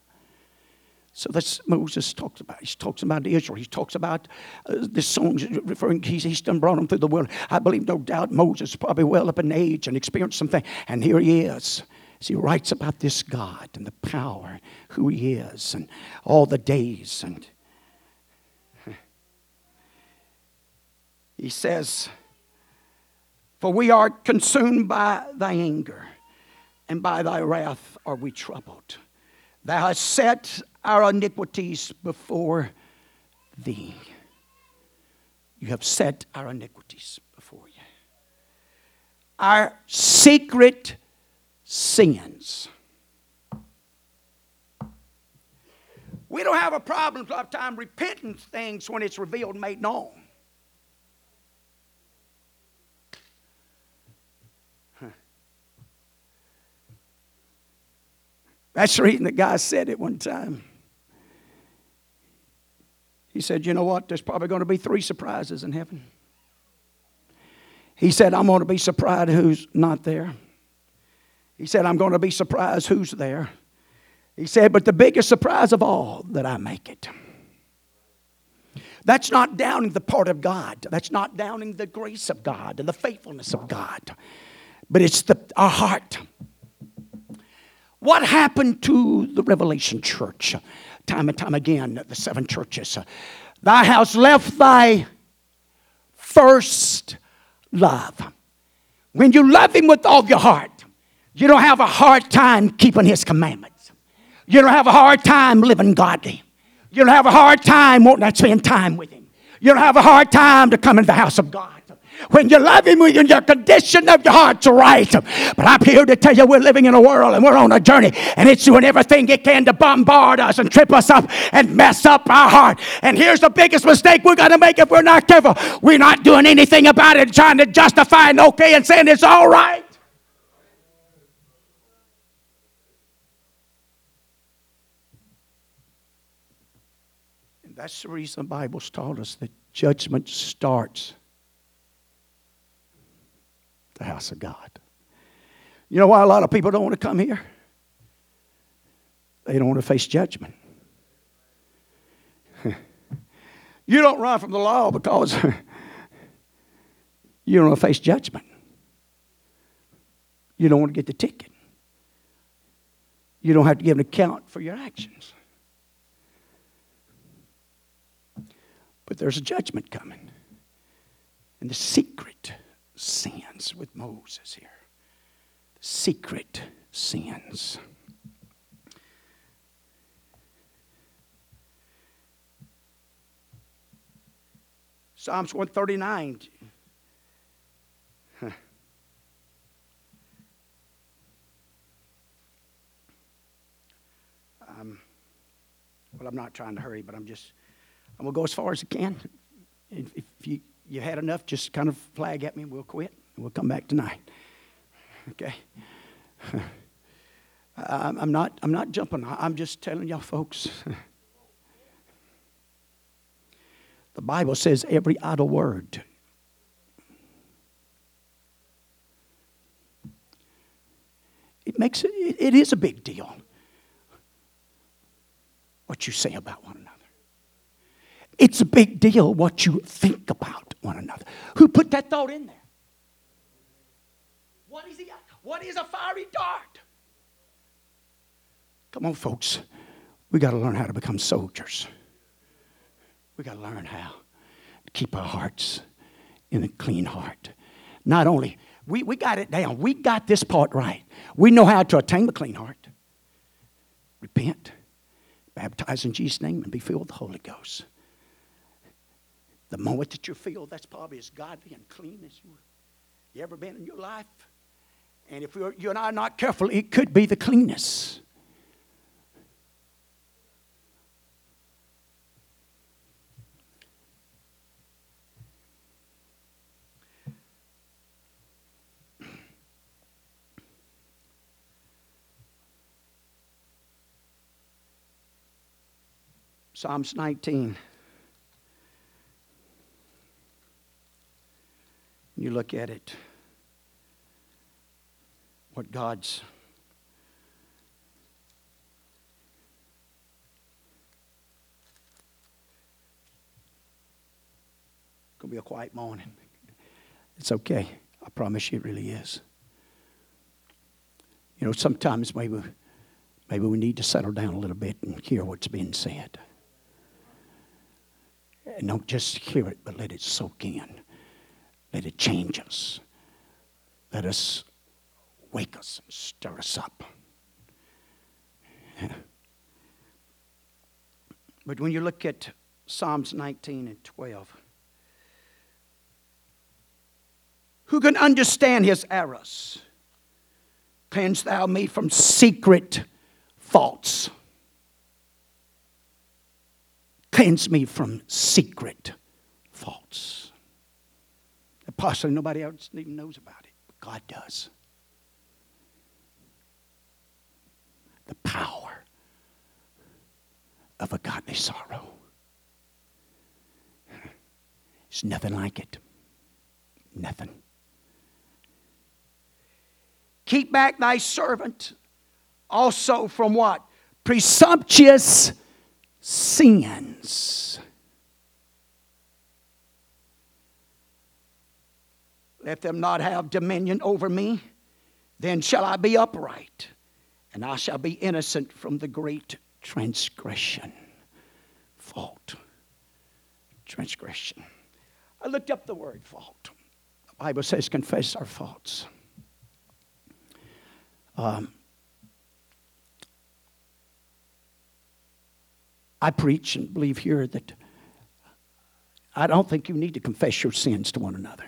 So that's Moses talks about. He talks about Israel. He talks about this song referring. He's done brought them through the wilderness. I believe, no doubt, Moses probably well up in age and experienced something. And here he is. He writes about this God and the power, who he is, and all the days. And he says, for we are consumed by thy anger, and by thy wrath are we troubled. Thou hast set our iniquities before thee. You have set our iniquities before you. Our secret sins. We don't have a problem a lot of time repenting things when it's revealed and made known. That's the reason the guy said it one time. He said, you know what? There's probably going to be 3 surprises in heaven. He said, I'm going to be surprised who's not there. He said, I'm going to be surprised who's there. He said, but the biggest surprise of all, that I make it. That's not downing the part of God. That's not downing the grace of God and the faithfulness of God. But it's our heart. What happened to the Revelation church? Time and time again, the 7 churches. Thy house left thy first love. When you love him with all your heart, you don't have a hard time keeping his commandments. You don't have a hard time living godly. You don't have a hard time wanting to spend time with him. You don't have a hard time to come into the house of God. When you love him, when your condition of your heart's right. But I'm here to tell you we're living in a world and we're on a journey. And it's doing everything it can to bombard us and trip us up and mess up our heart. And here's the biggest mistake we're going to make if we're not careful. We're not doing anything about it, trying to justify and okay and saying it's all right. That's the reason the Bible's taught us that judgment starts the house of God. You know why a lot of people don't want to come here? They don't want to face judgment. You don't run from the law because you don't want to face judgment. You don't want to get the ticket. You don't have to give an account for your actions. But there's a judgment coming. And the secret sins with Moses here. The secret sins. Psalms 139. Well, I'm not trying to hurry, but I'm going to go as far as I can. If you had enough, just kind of flag at me and we'll quit. And we'll come back tonight. Okay? I'm not jumping. I'm just telling y'all folks. The Bible says every idle word. It is a big deal. What you say about one another. It's a big deal what you think about one another. Who put that thought in there? What is a fiery dart? Come on, folks. We got to learn how to become soldiers. We got to learn how to keep our hearts in a clean heart. Not only, we got it down. We got this part right. We know how to attain a clean heart. Repent. Baptize in Jesus' name and be filled with the Holy Ghost. The moment that you're filled, that's probably as godly and clean as you ever been in your life. And if you and I are not careful, it could be the cleanest. Psalms 19. You look at it, what God's going to be a quiet morning. It's okay. I promise you it really is. You know, sometimes maybe we need to settle down a little bit and hear what's being said. And don't just hear it, but let it soak in. Let it change us. Let us wake us and stir us up. But when you look at Psalms 19 and 12, who can understand his errors? Cleanse thou me from secret faults. Cleanse me from secret faults. Possibly nobody else even knows about it, but God does. The power of a godly sorrow. There's nothing like it. Nothing. Keep back thy servant also from what? Presumptuous sins. Let them not have dominion over me. Then shall I be upright, and I shall be innocent from the great transgression. Fault. Transgression. I looked up the word fault. The Bible says confess our faults. I preach and believe here that I don't think you need to confess your sins to one another.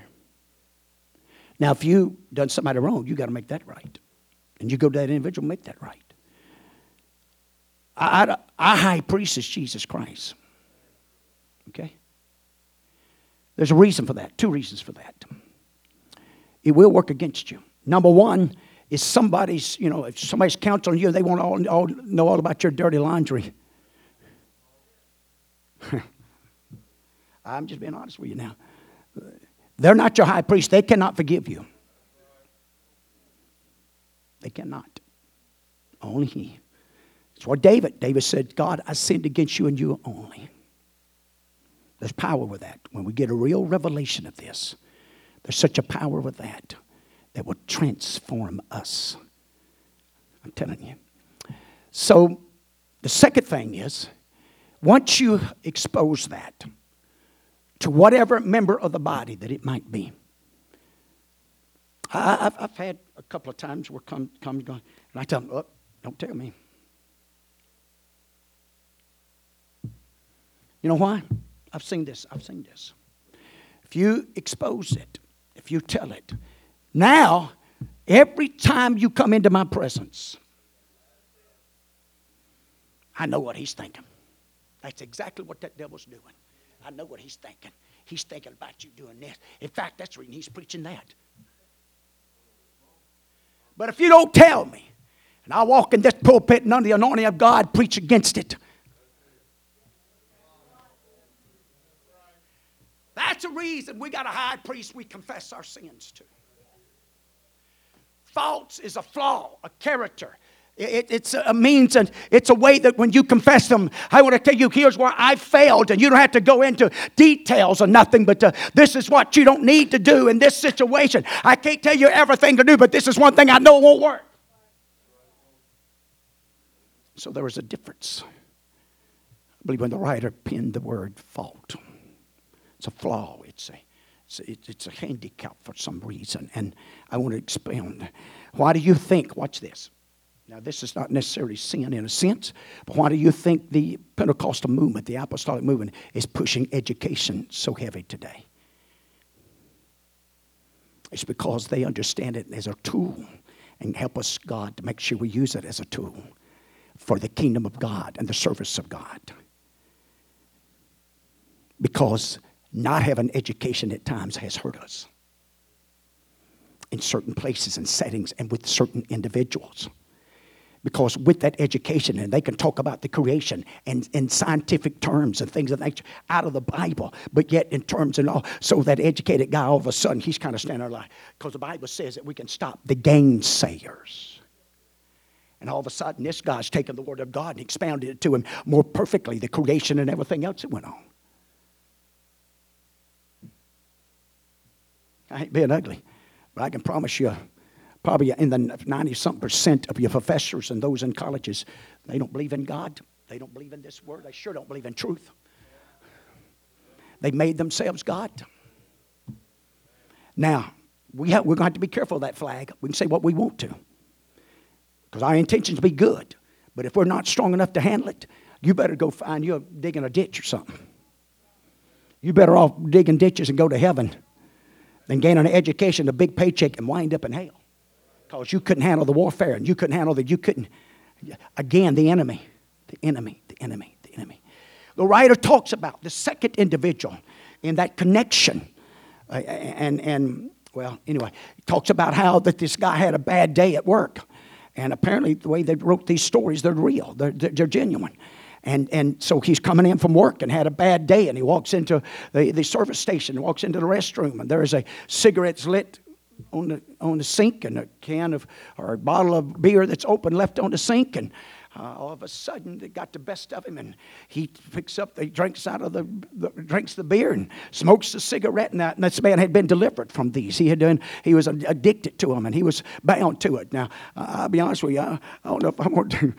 Now, if you've done somebody wrong, you got to make that right. And you go to that individual, make that right. Our high priest is Jesus Christ. Okay? There's a reason for that. Two reasons for that. It will work against you. Number one is somebody's, you know, if somebody's counseling you, they want to all know all about your dirty laundry. I'm just being honest with you now. They're not your high priest. They cannot forgive you. They cannot. Only He. That's what David said, God, I sinned against you and you only. There's power with that. When we get a real revelation of this, there's such a power with that that will transform us. I'm telling you. So the second thing is, once you expose that to whatever member of the body that it might be. I've had a couple of times where come going, and I tell them, oh, don't tell me. You know why? I've seen this. If you expose it, if you tell it, now, every time you come into my presence, I know what he's thinking. That's exactly what that devil's doing. I know what he's thinking. He's thinking about you doing this. In fact, that's the reason he's preaching that. But if you don't tell me, and I walk in this pulpit and under the anointing of God, preach against it. That's the reason we got a high priest we confess our sins to. Faults is a flaw, a character. It's a means, and it's a way that when you confess them, I want to tell you, here's where I failed, and you don't have to go into details or nothing, but this is what you don't need to do in this situation. I can't tell you everything to do, but this is one thing I know won't work. So there was a difference. I believe when the writer penned the word fault, it's a flaw, it's a handicap for some reason, and I want to expound. Why do you think, watch this. Now, this is not necessarily sin in a sense, but why do you think the Pentecostal movement, the apostolic movement, is pushing education so heavy today? It's because they understand it as a tool and help us, God, to make sure we use it as a tool for the kingdom of God and the service of God. Because not having education at times has hurt us in certain places and settings and with certain individuals. Because with that education, and they can talk about the creation and in scientific terms and things of that nature out of the Bible, but yet in terms and all, so that educated guy all of a sudden, he's kind of standing there like, because the Bible says that we can stop the gainsayers. And all of a sudden, this guy's taken the Word of God and expounded it to him more perfectly, the creation and everything else that went on. I ain't being ugly, but I can promise you, probably in the 90-something% of your professors and those in colleges, they don't believe in God. They don't believe in this word. They sure don't believe in truth. They made themselves God. Now, we're going to have to be careful of that flag. We can say what we want to. Because our intentions be good. But if we're not strong enough to handle it, you better go find you digging a ditch or something. You better off digging ditches and go to heaven than gaining an education, a big paycheck, and wind up in hell. Because you couldn't handle the warfare, and you couldn't handle that. You couldn't. Again, the enemy. The writer talks about the second individual in that connection, he talks about how that this guy had a bad day at work, and apparently the way they wrote these stories, they're real, they're genuine. And so he's coming in from work and had a bad day, and he walks into the service station, walks into the restroom, and there is a cigarettes lit on the sink and a can of or a bottle of beer that's open left on the sink, and all of a sudden they got the best of him, and he picks up the drinks out of drinks the beer and smokes the cigarette, and this man had been delivered from these. He was addicted to them, and he was bound to it. Now I'll be honest with you, I don't know if I'm going to.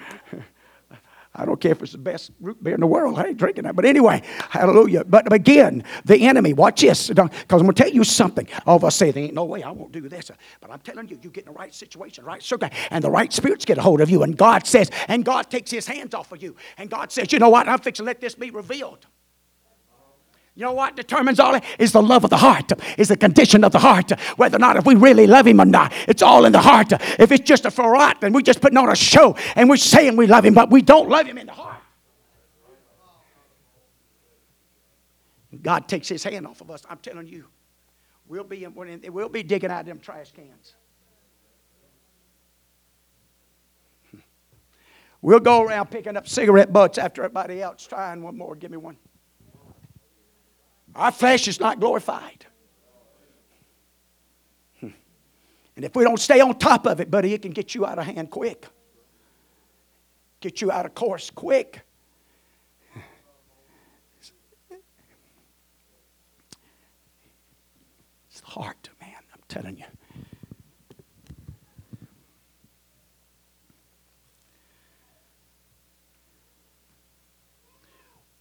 I don't care if it's the best root beer in the world. I ain't drinking that. But anyway, hallelujah. But again, the enemy, watch this. Because I'm going to tell you something. All of us say, there ain't no way I won't do this. But I'm telling you, you get in the right situation, right circle, and the right spirits get a hold of you. And God says, and God takes his hands off of you. And God says, you know what? I'm fixing to let this be revealed. You know what determines all that? Is the love of the heart. Is the condition of the heart. Whether or not if we really love him or not. It's all in the heart. If it's just a farraut and we're just putting on a show and we're saying we love him, but we don't love him in the heart. God takes his hand off of us. I'm telling you, we'll be digging out of them trash cans. We'll go around picking up cigarette butts after everybody else. Trying one more. Give me one. Our flesh is not glorified. And if we don't stay on top of it, buddy, it can get you out of hand quick. Get you out of course quick. It's the heart, man, I'm telling you.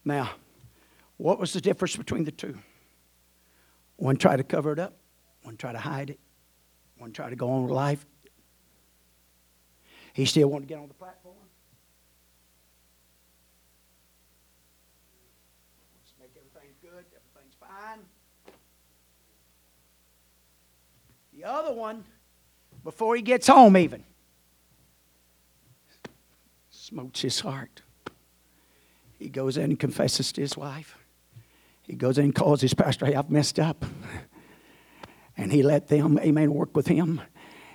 Now, what was the difference between the two? One tried to cover it up. One tried to hide it. One tried to go on with life. He still wanted to get on the platform. Let's make everything good. Everything's fine. The other one, before he gets home even, smote his heart. He goes in and confesses to his wife. He goes in and calls his pastor, hey, I've messed up. And he let them, amen, work with him.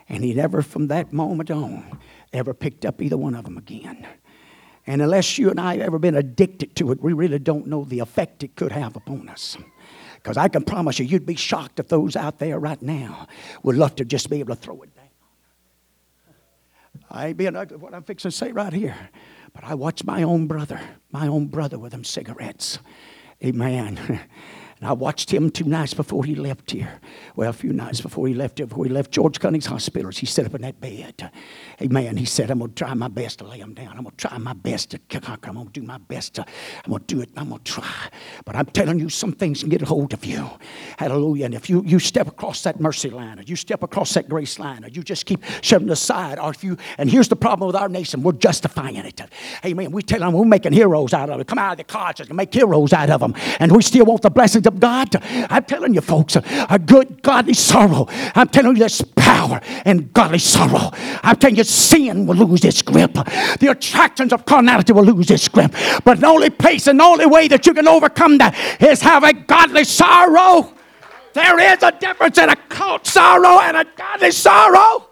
And he never, from that moment on, ever picked up either one of them again. And unless you and I have ever been addicted to it, we really don't know the effect it could have upon us. Because I can promise you, you'd be shocked if those out there right now would love to just be able to throw it down. I ain't being ugly what I'm fixing to say right here. But I watched my own brother with them cigarettes. Amen. And I watched him two nights before he left here. Well, a few nights before he left here, before he left George Cunning's hospitals, he sat up in that bed. Amen. He said, I'm going to try my best to lay him down. I'm going to try my best to conquer. I'm going to do my best to, I'm going to do it. I'm going to try. But I'm telling you, some things can get a hold of you. Hallelujah. And if you step across that mercy line, or you step across that grace line, or you just keep shoving aside, or if you, and here's the problem with our nation, we're justifying it. Amen. We tell them we're making heroes out of it. Come out of the conscience and make heroes out of them. And we still want the blessings of God. I'm telling you, folks, a good godly sorrow. I'm telling you, there's power in godly sorrow. I'm telling you, sin will lose its grip. The attractions of carnality will lose its grip. But the only place and the only way that you can overcome that is have a godly sorrow. There is a difference in a cult sorrow and a godly sorrow.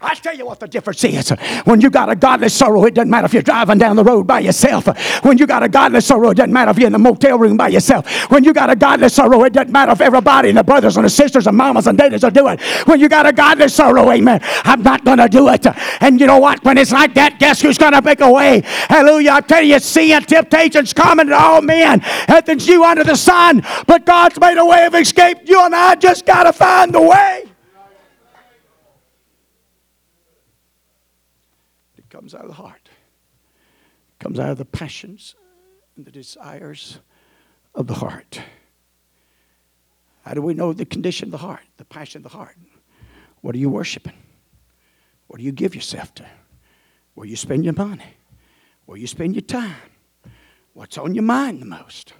I tell you what the difference is. When you got a godly sorrow, it doesn't matter if you're driving down the road by yourself. When you got a godly sorrow, it doesn't matter if you're in the motel room by yourself. When you got a godly sorrow, it doesn't matter if everybody and the brothers and the sisters and mamas and daddies are doing it. When you got a godly sorrow, amen, I'm not going to do it. And you know what? When it's like that, guess who's going to make a way? Hallelujah. I tell you, sin, temptation's common to all men. Nothing's new under the sun. But God's made a way of escape. You and I just got to find the way. Comes out of the heart. Comes out of the passions and the desires of the heart. How do we know the condition of the heart, the passion of the heart? What are you worshiping? What do you give yourself to? Where you spend your money? Where you spend your time? What's on your mind the most?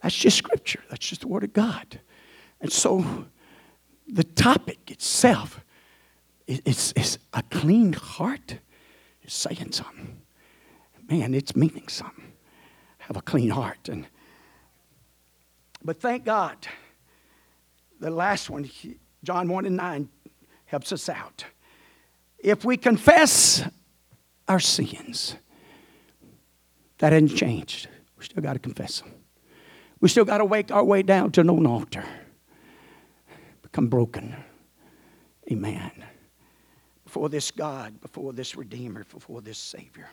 That's just Scripture. That's just the Word of God. And so the topic itself, it's a clean heart is saying something. Man, it's meaning something. Have a clean heart. But thank God, the last one, John 1:9, helps us out. If we confess our sins, that hasn't changed. We still got to confess them. We still got to wake our way down to an open altar. Become broken. Amen. Before this God, before this Redeemer, before this Savior.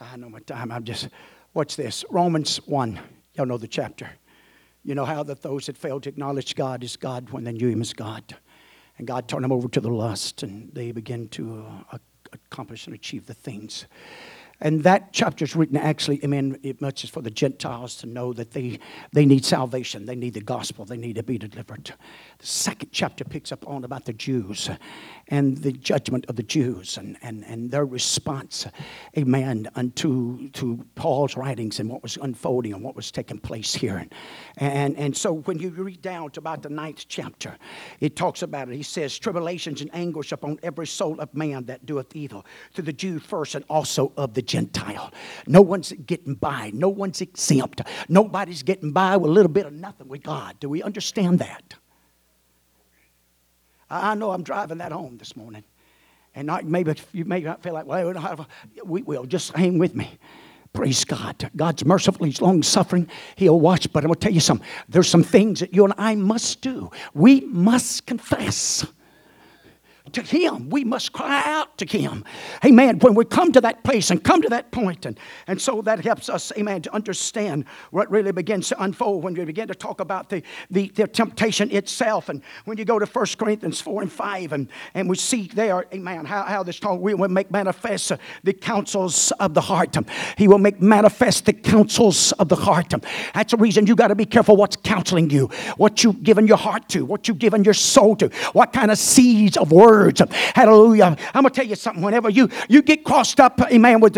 I know my time. Watch this. Romans 1. Y'all know the chapter. You know how that those that fail to acknowledge God is God when they knew Him as God. And God turned them over to the lust, and they begin to accomplish and achieve the things. And that chapter is written actually, I mean, it much is for the Gentiles to know that they need salvation. They need the gospel. They need to be delivered. The second chapter picks up on about the Jews and the judgment of the Jews and their response, amen, unto Paul's writings and what was unfolding and what was taking place here. And so when you read down to about the 9th chapter, it talks about it. He says, tribulations and anguish upon every soul of man that doeth evil, to the Jew first and also of the Gentile. No one's getting by. No one's exempt. Nobody's getting by with a little bit of nothing with God. Do we understand that? I know I'm driving that home this morning. And not, maybe you may not feel like, well, we will. Just hang with me. Praise God. God's merciful. He's long-suffering. He'll watch. But I'm going to tell you something. There's some things that you and I must do. We must confess to Him. We must cry out to Him. Amen. When we come to that place and come to that point, and so that helps us, amen, to understand what really begins to unfold when we begin to talk about the temptation itself. And when you go to 1 Corinthians 4 and 5, and we see there, amen, how this talk, we will make manifest the counsels of the heart. He will make manifest the counsels of the heart. That's the reason you got to be careful what's counseling you, what you've given your heart to, what you've given your soul to, what kind of seeds of words. Hallelujah. I'm going to tell you something. Whenever you get crossed up, amen, with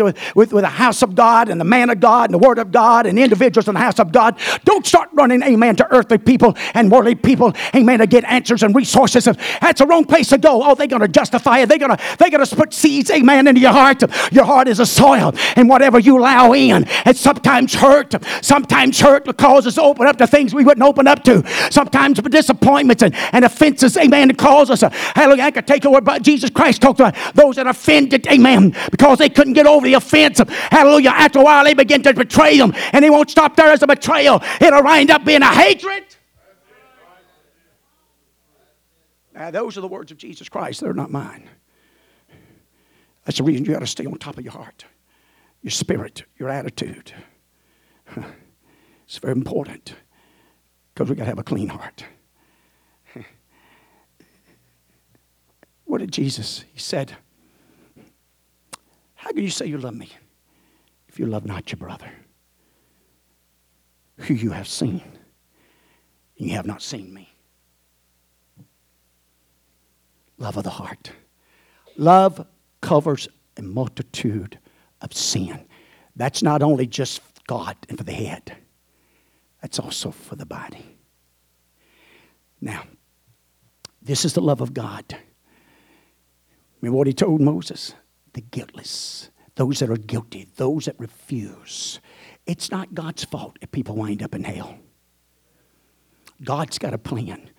the house of God and the man of God and the word of God and individuals in the house of God, don't start running, amen, to earthly people and worldly people, amen, to get answers and resources. That's the wrong place to go. Oh, they're going to justify it. They're going to put seeds, amen, into your heart. Your heart is a soil, and whatever you allow in, it sometimes hurt. Sometimes hurt causes us to open up to things we wouldn't open up to. Sometimes disappointments and offenses, amen, cause us. Hallelujah. I could take over, but Jesus Christ talked about those that offended, amen, because they couldn't get over the offense. Hallelujah. After a while, they begin to betray them, and they won't stop there as a betrayal. It'll wind up being a hatred. Now, those are the words of Jesus Christ. They're not mine. That's the reason you got to stay on top of your heart, your spirit, your attitude. It's very important because we got to have a clean heart. What did Jesus? He said, how can you say you love me if you love not your brother, who you have seen, and you have not seen me? Love of the heart. Love covers a multitude of sin. That's not only just God and for the head. That's also for the body. Now, this is the love of God. Remember what he told Moses? The guiltless, those that are guilty, those that refuse. It's not God's fault if people wind up in hell. God's got a plan.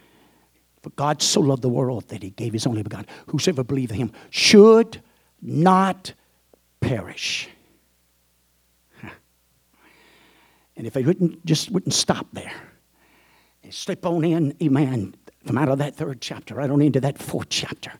For God so loved the world that he gave his only begotten. Whosoever believeth in him should not perish. And if they wouldn't stop there and slip on in, amen, from out of that 3rd chapter right on into that 4th chapter.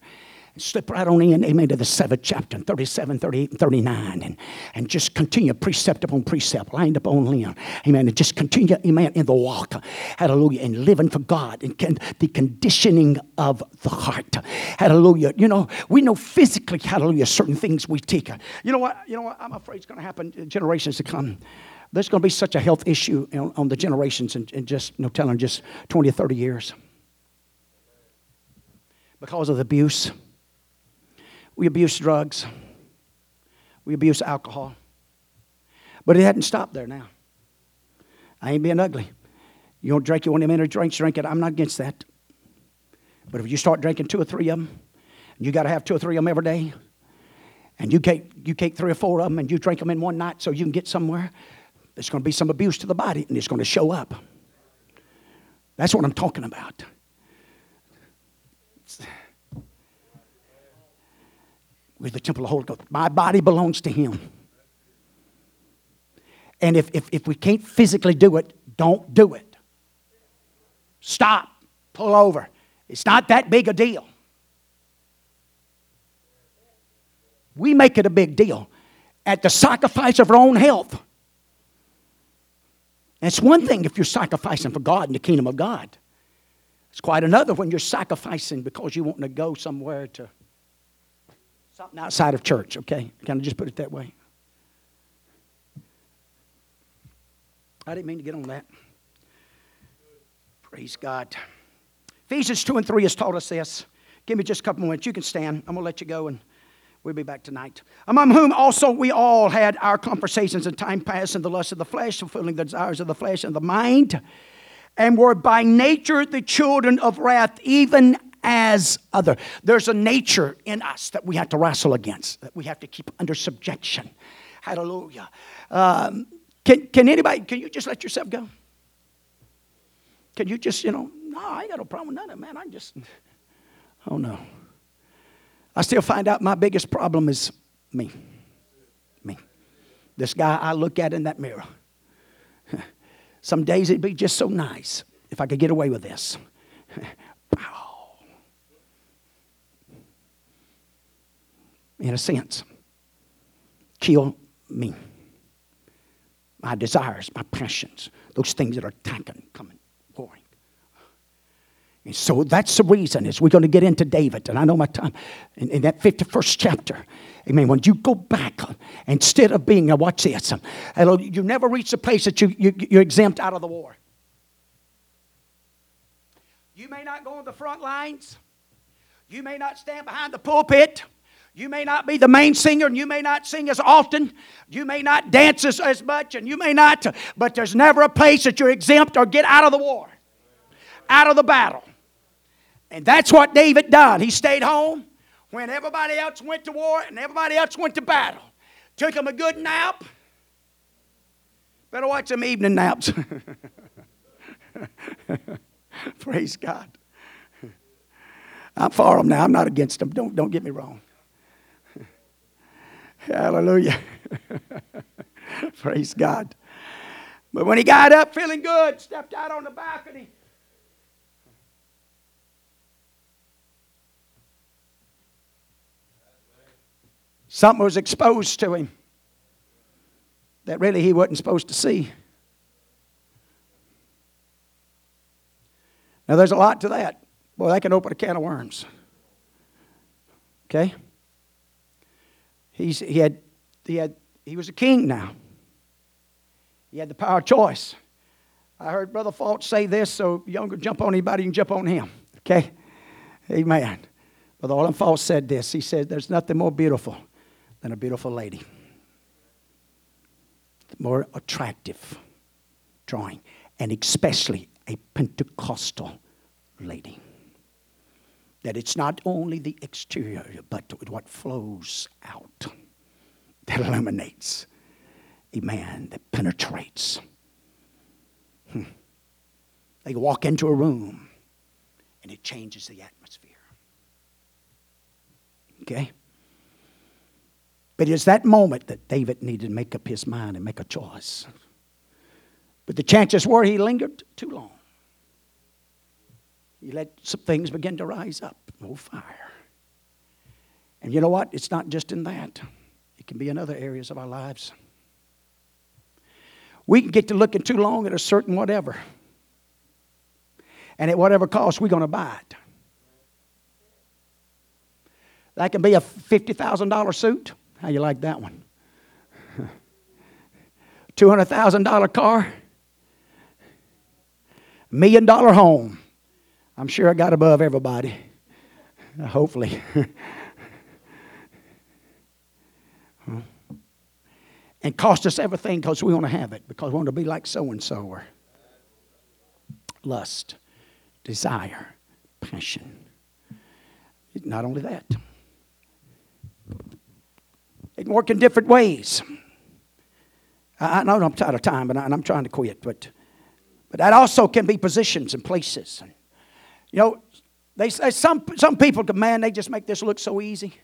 Slip right on in, amen, to the 7th chapter, 37, 38, and 39, and just continue precept upon precept, lined up on line, amen, and just continue, amen, in the walk, hallelujah, and living for God, and the conditioning of the heart, hallelujah. You know, we know physically, hallelujah, certain things we take. You know what, I'm afraid it's going to happen in generations to come. There's going to be such a health issue on the generations in just, no telling, just 20 or 30 years. Because of the abuse. We abuse drugs. We abuse alcohol. But it hadn't stopped there now. I ain't being ugly. You don't drink, you want a minute of drinks, drink it. I'm not against that. But if you start drinking 2 or 3 of them, and you got to have 2 or 3 of them every day, and you take 3 or 4 of them, and you drink them in one night so you can get somewhere, there's going to be some abuse to the body, and it's going to show up. That's what I'm talking about. With the temple of the Holy Ghost. My body belongs to Him. And if we can't physically do it, don't do it. Stop. Pull over. It's not that big a deal. We make it a big deal at the sacrifice of our own health. And it's one thing if you're sacrificing for God and the kingdom of God. It's quite another when you're sacrificing because you want to go somewhere to something outside of church, okay? Can I just put it that way? I didn't mean to get on that. Praise God. Ephesians 2 and 3 has taught us this. Give me just a couple more minutes. You can stand. I'm going to let you go, and we'll be back tonight. Among whom also we all had our conversations in time past in the lust of the flesh, fulfilling the desires of the flesh and the mind, and were by nature the children of wrath, even as other. There's a nature in us that we have to wrestle against, that we have to keep under subjection. Hallelujah. Can you just let yourself go? Can you just, no, I ain't got no problem with none of it, man. I can just, oh no. I still find out my biggest problem is me. Me. This guy I look at in that mirror. Some days it'd be just so nice if I could get away with this. Wow. In a sense, kill me. My desires, my passions, those things that are attacking, coming, pouring. And so that's the reason is we're going to get into David, and I know my time, in that 51st chapter. Amen. When you go back, instead of being, now watch this, you never reach the place that you're exempt out of the war. You may not go on the front lines. You may not stand behind the pulpit. You may not be the main singer, and you may not sing as often. You may not dance as much, and you may not. But there's never a place that you're exempt or get out of the war, out of the battle. And that's what David done. He stayed home when everybody else went to war and everybody else went to battle. Took him a good nap. Better watch them evening naps. Praise God. I'm for them now. I'm not against them. Don't get me wrong. Hallelujah. Praise God. But when he got up feeling good, stepped out on the balcony. Something was exposed to him that really he wasn't supposed to see. Now there's a lot to that. Boy, that can open a can of worms. Okay? He was a king now. He had the power of choice. I heard Brother Fault say this, so you don't jump on anybody, you can jump on him. Okay? Amen. Brother Orland Fault said this. He said, there's nothing more beautiful than a beautiful lady. More attractive drawing. And especially a Pentecostal lady. That it's not only the exterior, but what flows out that illuminates a man that penetrates. They walk into a room and it changes the atmosphere. Okay? But it's that moment that David needed to make up his mind and make a choice. But the chances were he lingered too long. You let some things begin to rise up. Oh, fire. And you know what? It's not just in that. It can be in other areas of our lives. We can get to looking too long at a certain whatever. And at whatever cost, we're going to buy it. That can be a $50,000 suit. How you like that one? $200,000 car. $1 million home. I'm sure I got above everybody. Hopefully. And cost us everything because we want to have it. Because we want to be like so-and-so. Or lust. Desire. Passion. Not only that. It can work in different ways. I know I'm tired of time and I'm trying to quit. But that also can be positions and places. And, you know, they say some people, man, they just make this look so easy.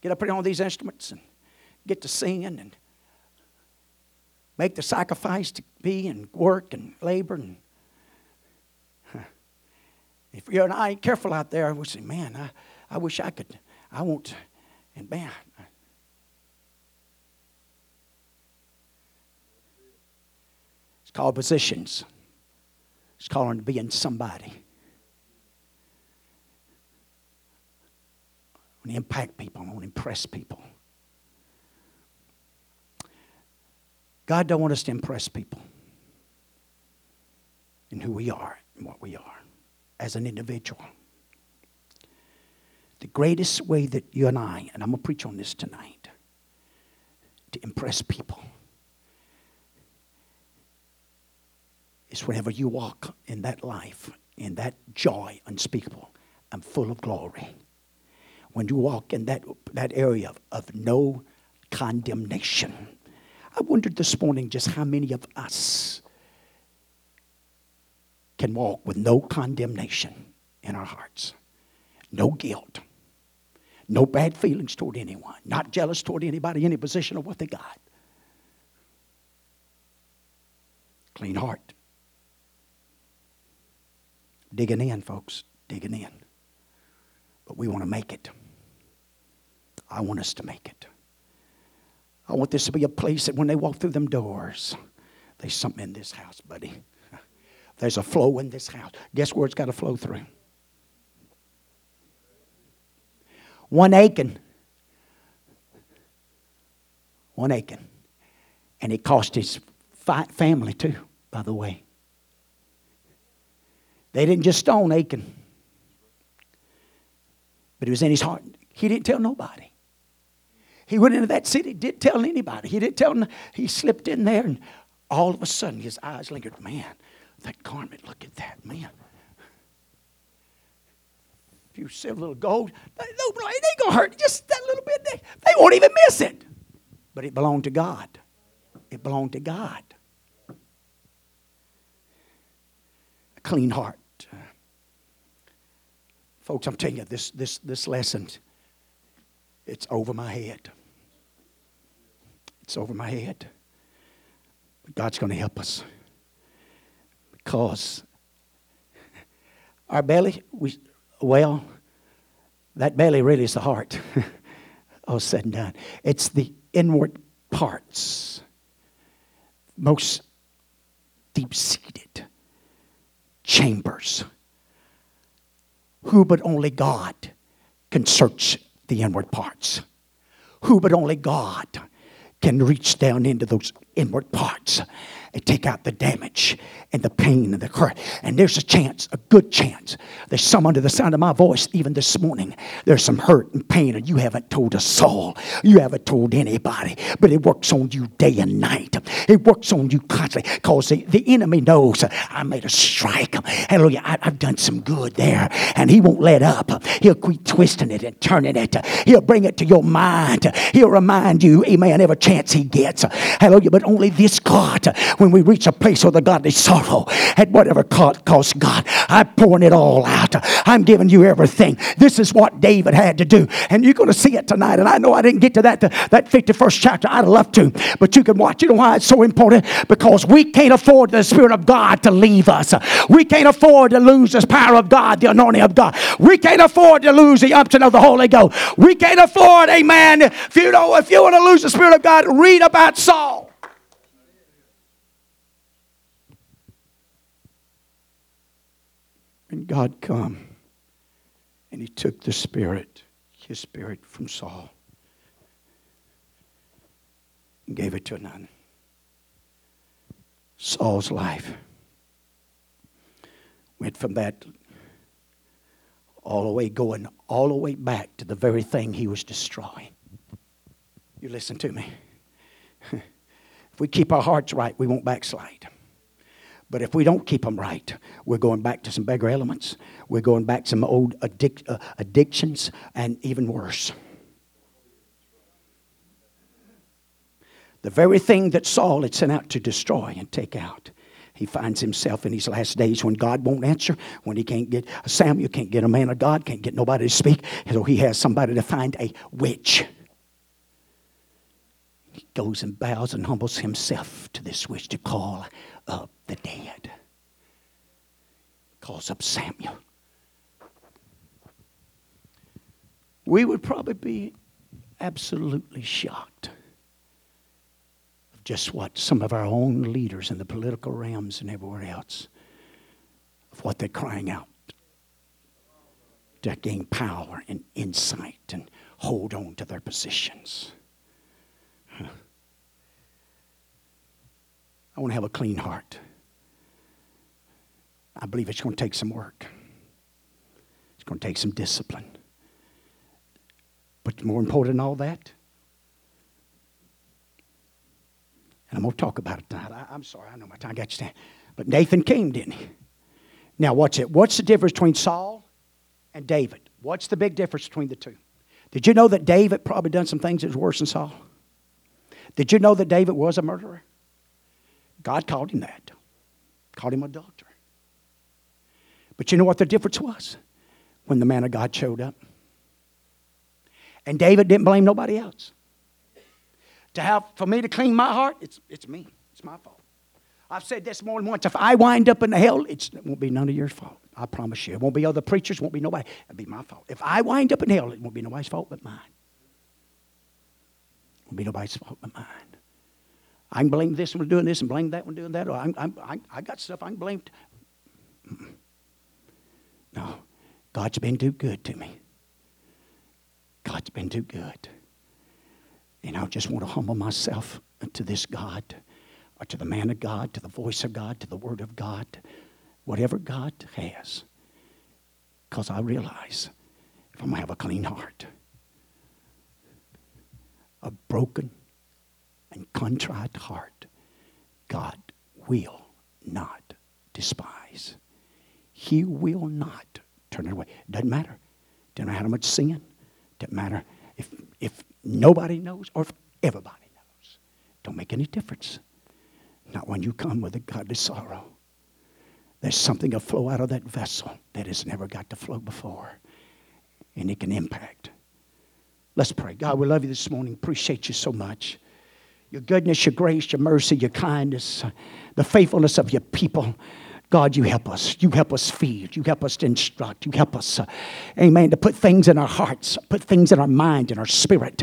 Get up here on these instruments and get to singing and make the sacrifice to be and work and labor. And if you and I ain't careful out there, we say, man, I wish I could. I won't. And man. It's called positions. It's calling being somebody. I want to impact people. I want to impress people. God don't want us to impress people in who we are and what we are as an individual. The greatest way that you and I, and I'm going to preach on this tonight, to impress people. It's whenever you walk in that life, in that joy unspeakable and full of glory. When you walk in that area of no condemnation. I wondered this morning just how many of us can walk with no condemnation in our hearts. No guilt. No bad feelings toward anyone. Not jealous toward anybody, any position of what they got. Clean heart. Digging in, folks. Digging in. But we want to make it. I want us to make it. I want this to be a place that when they walk through them doors, there's something in this house, buddy. There's a flow in this house. Guess where it's got to flow through? One Achan. And it cost his family too, by the way. They didn't just stone Achan. But it was in his heart. He didn't tell nobody. He went into that city, didn't tell anybody. He didn't tell. He slipped in there, and all of a sudden his eyes lingered. Man, that garment, look at that, man. A few silver, little gold. It ain't going to hurt. Just that little bit. They won't even miss it. But it belonged to God. It belonged to God. A clean heart. Folks, I'm telling you, this lesson, it's over my head. It's over my head. But God's going to help us. Because our belly, that belly really is the heart. All said and done. It's the inward parts. Most deep-seated chambers. Who but only God can search the inward parts? Who but only God can reach down into those inward parts and take out the damage and the pain and the hurt? And there's a chance, a good chance. There's some under the sound of my voice, even this morning. There's some hurt and pain, and you haven't told a soul. You haven't told anybody. But it works on you day and night. It works on you constantly, because the enemy knows I made a strike. Hallelujah, I've done some good there. And he won't let up. He'll keep twisting it and turning it. He'll bring it to your mind. He'll remind you, amen, every chance he gets. Hallelujah, but only this God, when we reach a place of the godly sorrow, at whatever cost, God, I'm pouring it all out. I'm giving you everything. This is what David had to do. And you're going to see it tonight. And I know I didn't get to that 51st chapter. I'd love to. But you can watch. You know why it's so important? Because we can't afford the Spirit of God to leave us. We can't afford to lose this power of God, the anointing of God. We can't afford to lose the unction of the Holy Ghost. We can't afford, amen, if you want to lose the Spirit of God, read about Saul. And God come, and he took the spirit, his spirit from Saul, and gave it to none. Saul's life went from that all the way back to the very thing he was destroying. You listen to me. If we keep our hearts right, we won't backslide. But if we don't keep them right, we're going back to some bigger elements. We're going back to some old addictions, and even worse. The very thing that Saul had sent out to destroy and take out, he finds himself in these last days when God won't answer, when he can't get Samuel, can't get a man of God, can't get nobody to speak. So he has somebody to find a witch. He goes and bows and humbles himself to this witch to call up the dead. Calls up Samuel. We would probably be absolutely shocked of just what some of our own leaders in the political realms and everywhere else, of what they're crying out to gain power and insight and hold on to their positions. I want to have a clean heart. I believe it's going to take some work. It's going to take some discipline. But more important than all that, and I'm going to talk about it tonight. I'm sorry, I know my time. I got you stand. But Nathan came, didn't he? Now, watch it. What's the difference between Saul and David? What's the big difference between the two? Did you know that David probably done some things that was worse than Saul? Did you know that David was a murderer? God called him that. Called him adulterer. But you know what the difference was? when the man of God showed up. And David didn't blame nobody else. For me to clean my heart, it's me. It's my fault. I've said this more than once. If I wind up in hell, it won't be none of your fault. I promise you. It won't be other preachers. It won't be nobody. It'll be my fault. If I wind up in hell, it won't be nobody's fault but mine. It won't be nobody's fault but mine. I can blame this one for doing this and blame that one for doing that. Or I got stuff I can blame. No. God's been too good to me. God's been too good. And I just want to humble myself to this God, or to the man of God, to the voice of God, to the word of God, whatever God has. Because I realize if I'm going to have a clean heart, a broken and contrite heart, God will not despise. He will not turn it away. Doesn't matter. Doesn't matter how much sin. Doesn't matter if nobody knows or if everybody knows. Don't make any difference. Not when you come with a godly sorrow. There's something to flow out of that vessel that has never got to flow before. And it can impact. Let's pray. God, we love you this morning. Appreciate you so much. Your goodness, your grace, your mercy, your kindness, the faithfulness of your people. God, you help us. You help us feed. You help us to instruct. You help us, amen, to put things in our hearts, put things in our mind, in our spirit,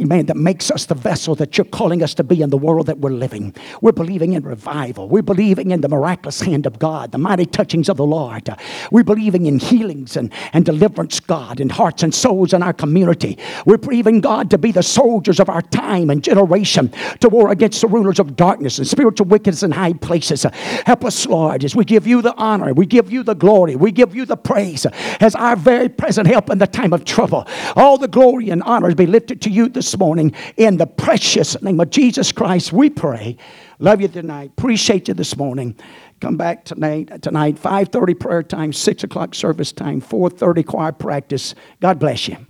amen, that makes us the vessel that you're calling us to be in the world that we're living. We're believing in revival. We're believing in the miraculous hand of God, the mighty touchings of the Lord. We're believing in healings and deliverance, God, in hearts and souls in our community. We're believing, God, to be the soldiers of our time and generation to war against the rulers of darkness and spiritual wickedness in high places. Help us, Lord, as we give you the honor. We give you the glory. We give you the praise as our very present help in the time of trouble. All the glory and honor be lifted to you this morning. In the precious name of Jesus Christ, we pray. Love you tonight. Appreciate you this morning. Come back tonight 5:30 prayer time, 6 o'clock service time, 4:30 choir practice. God bless you.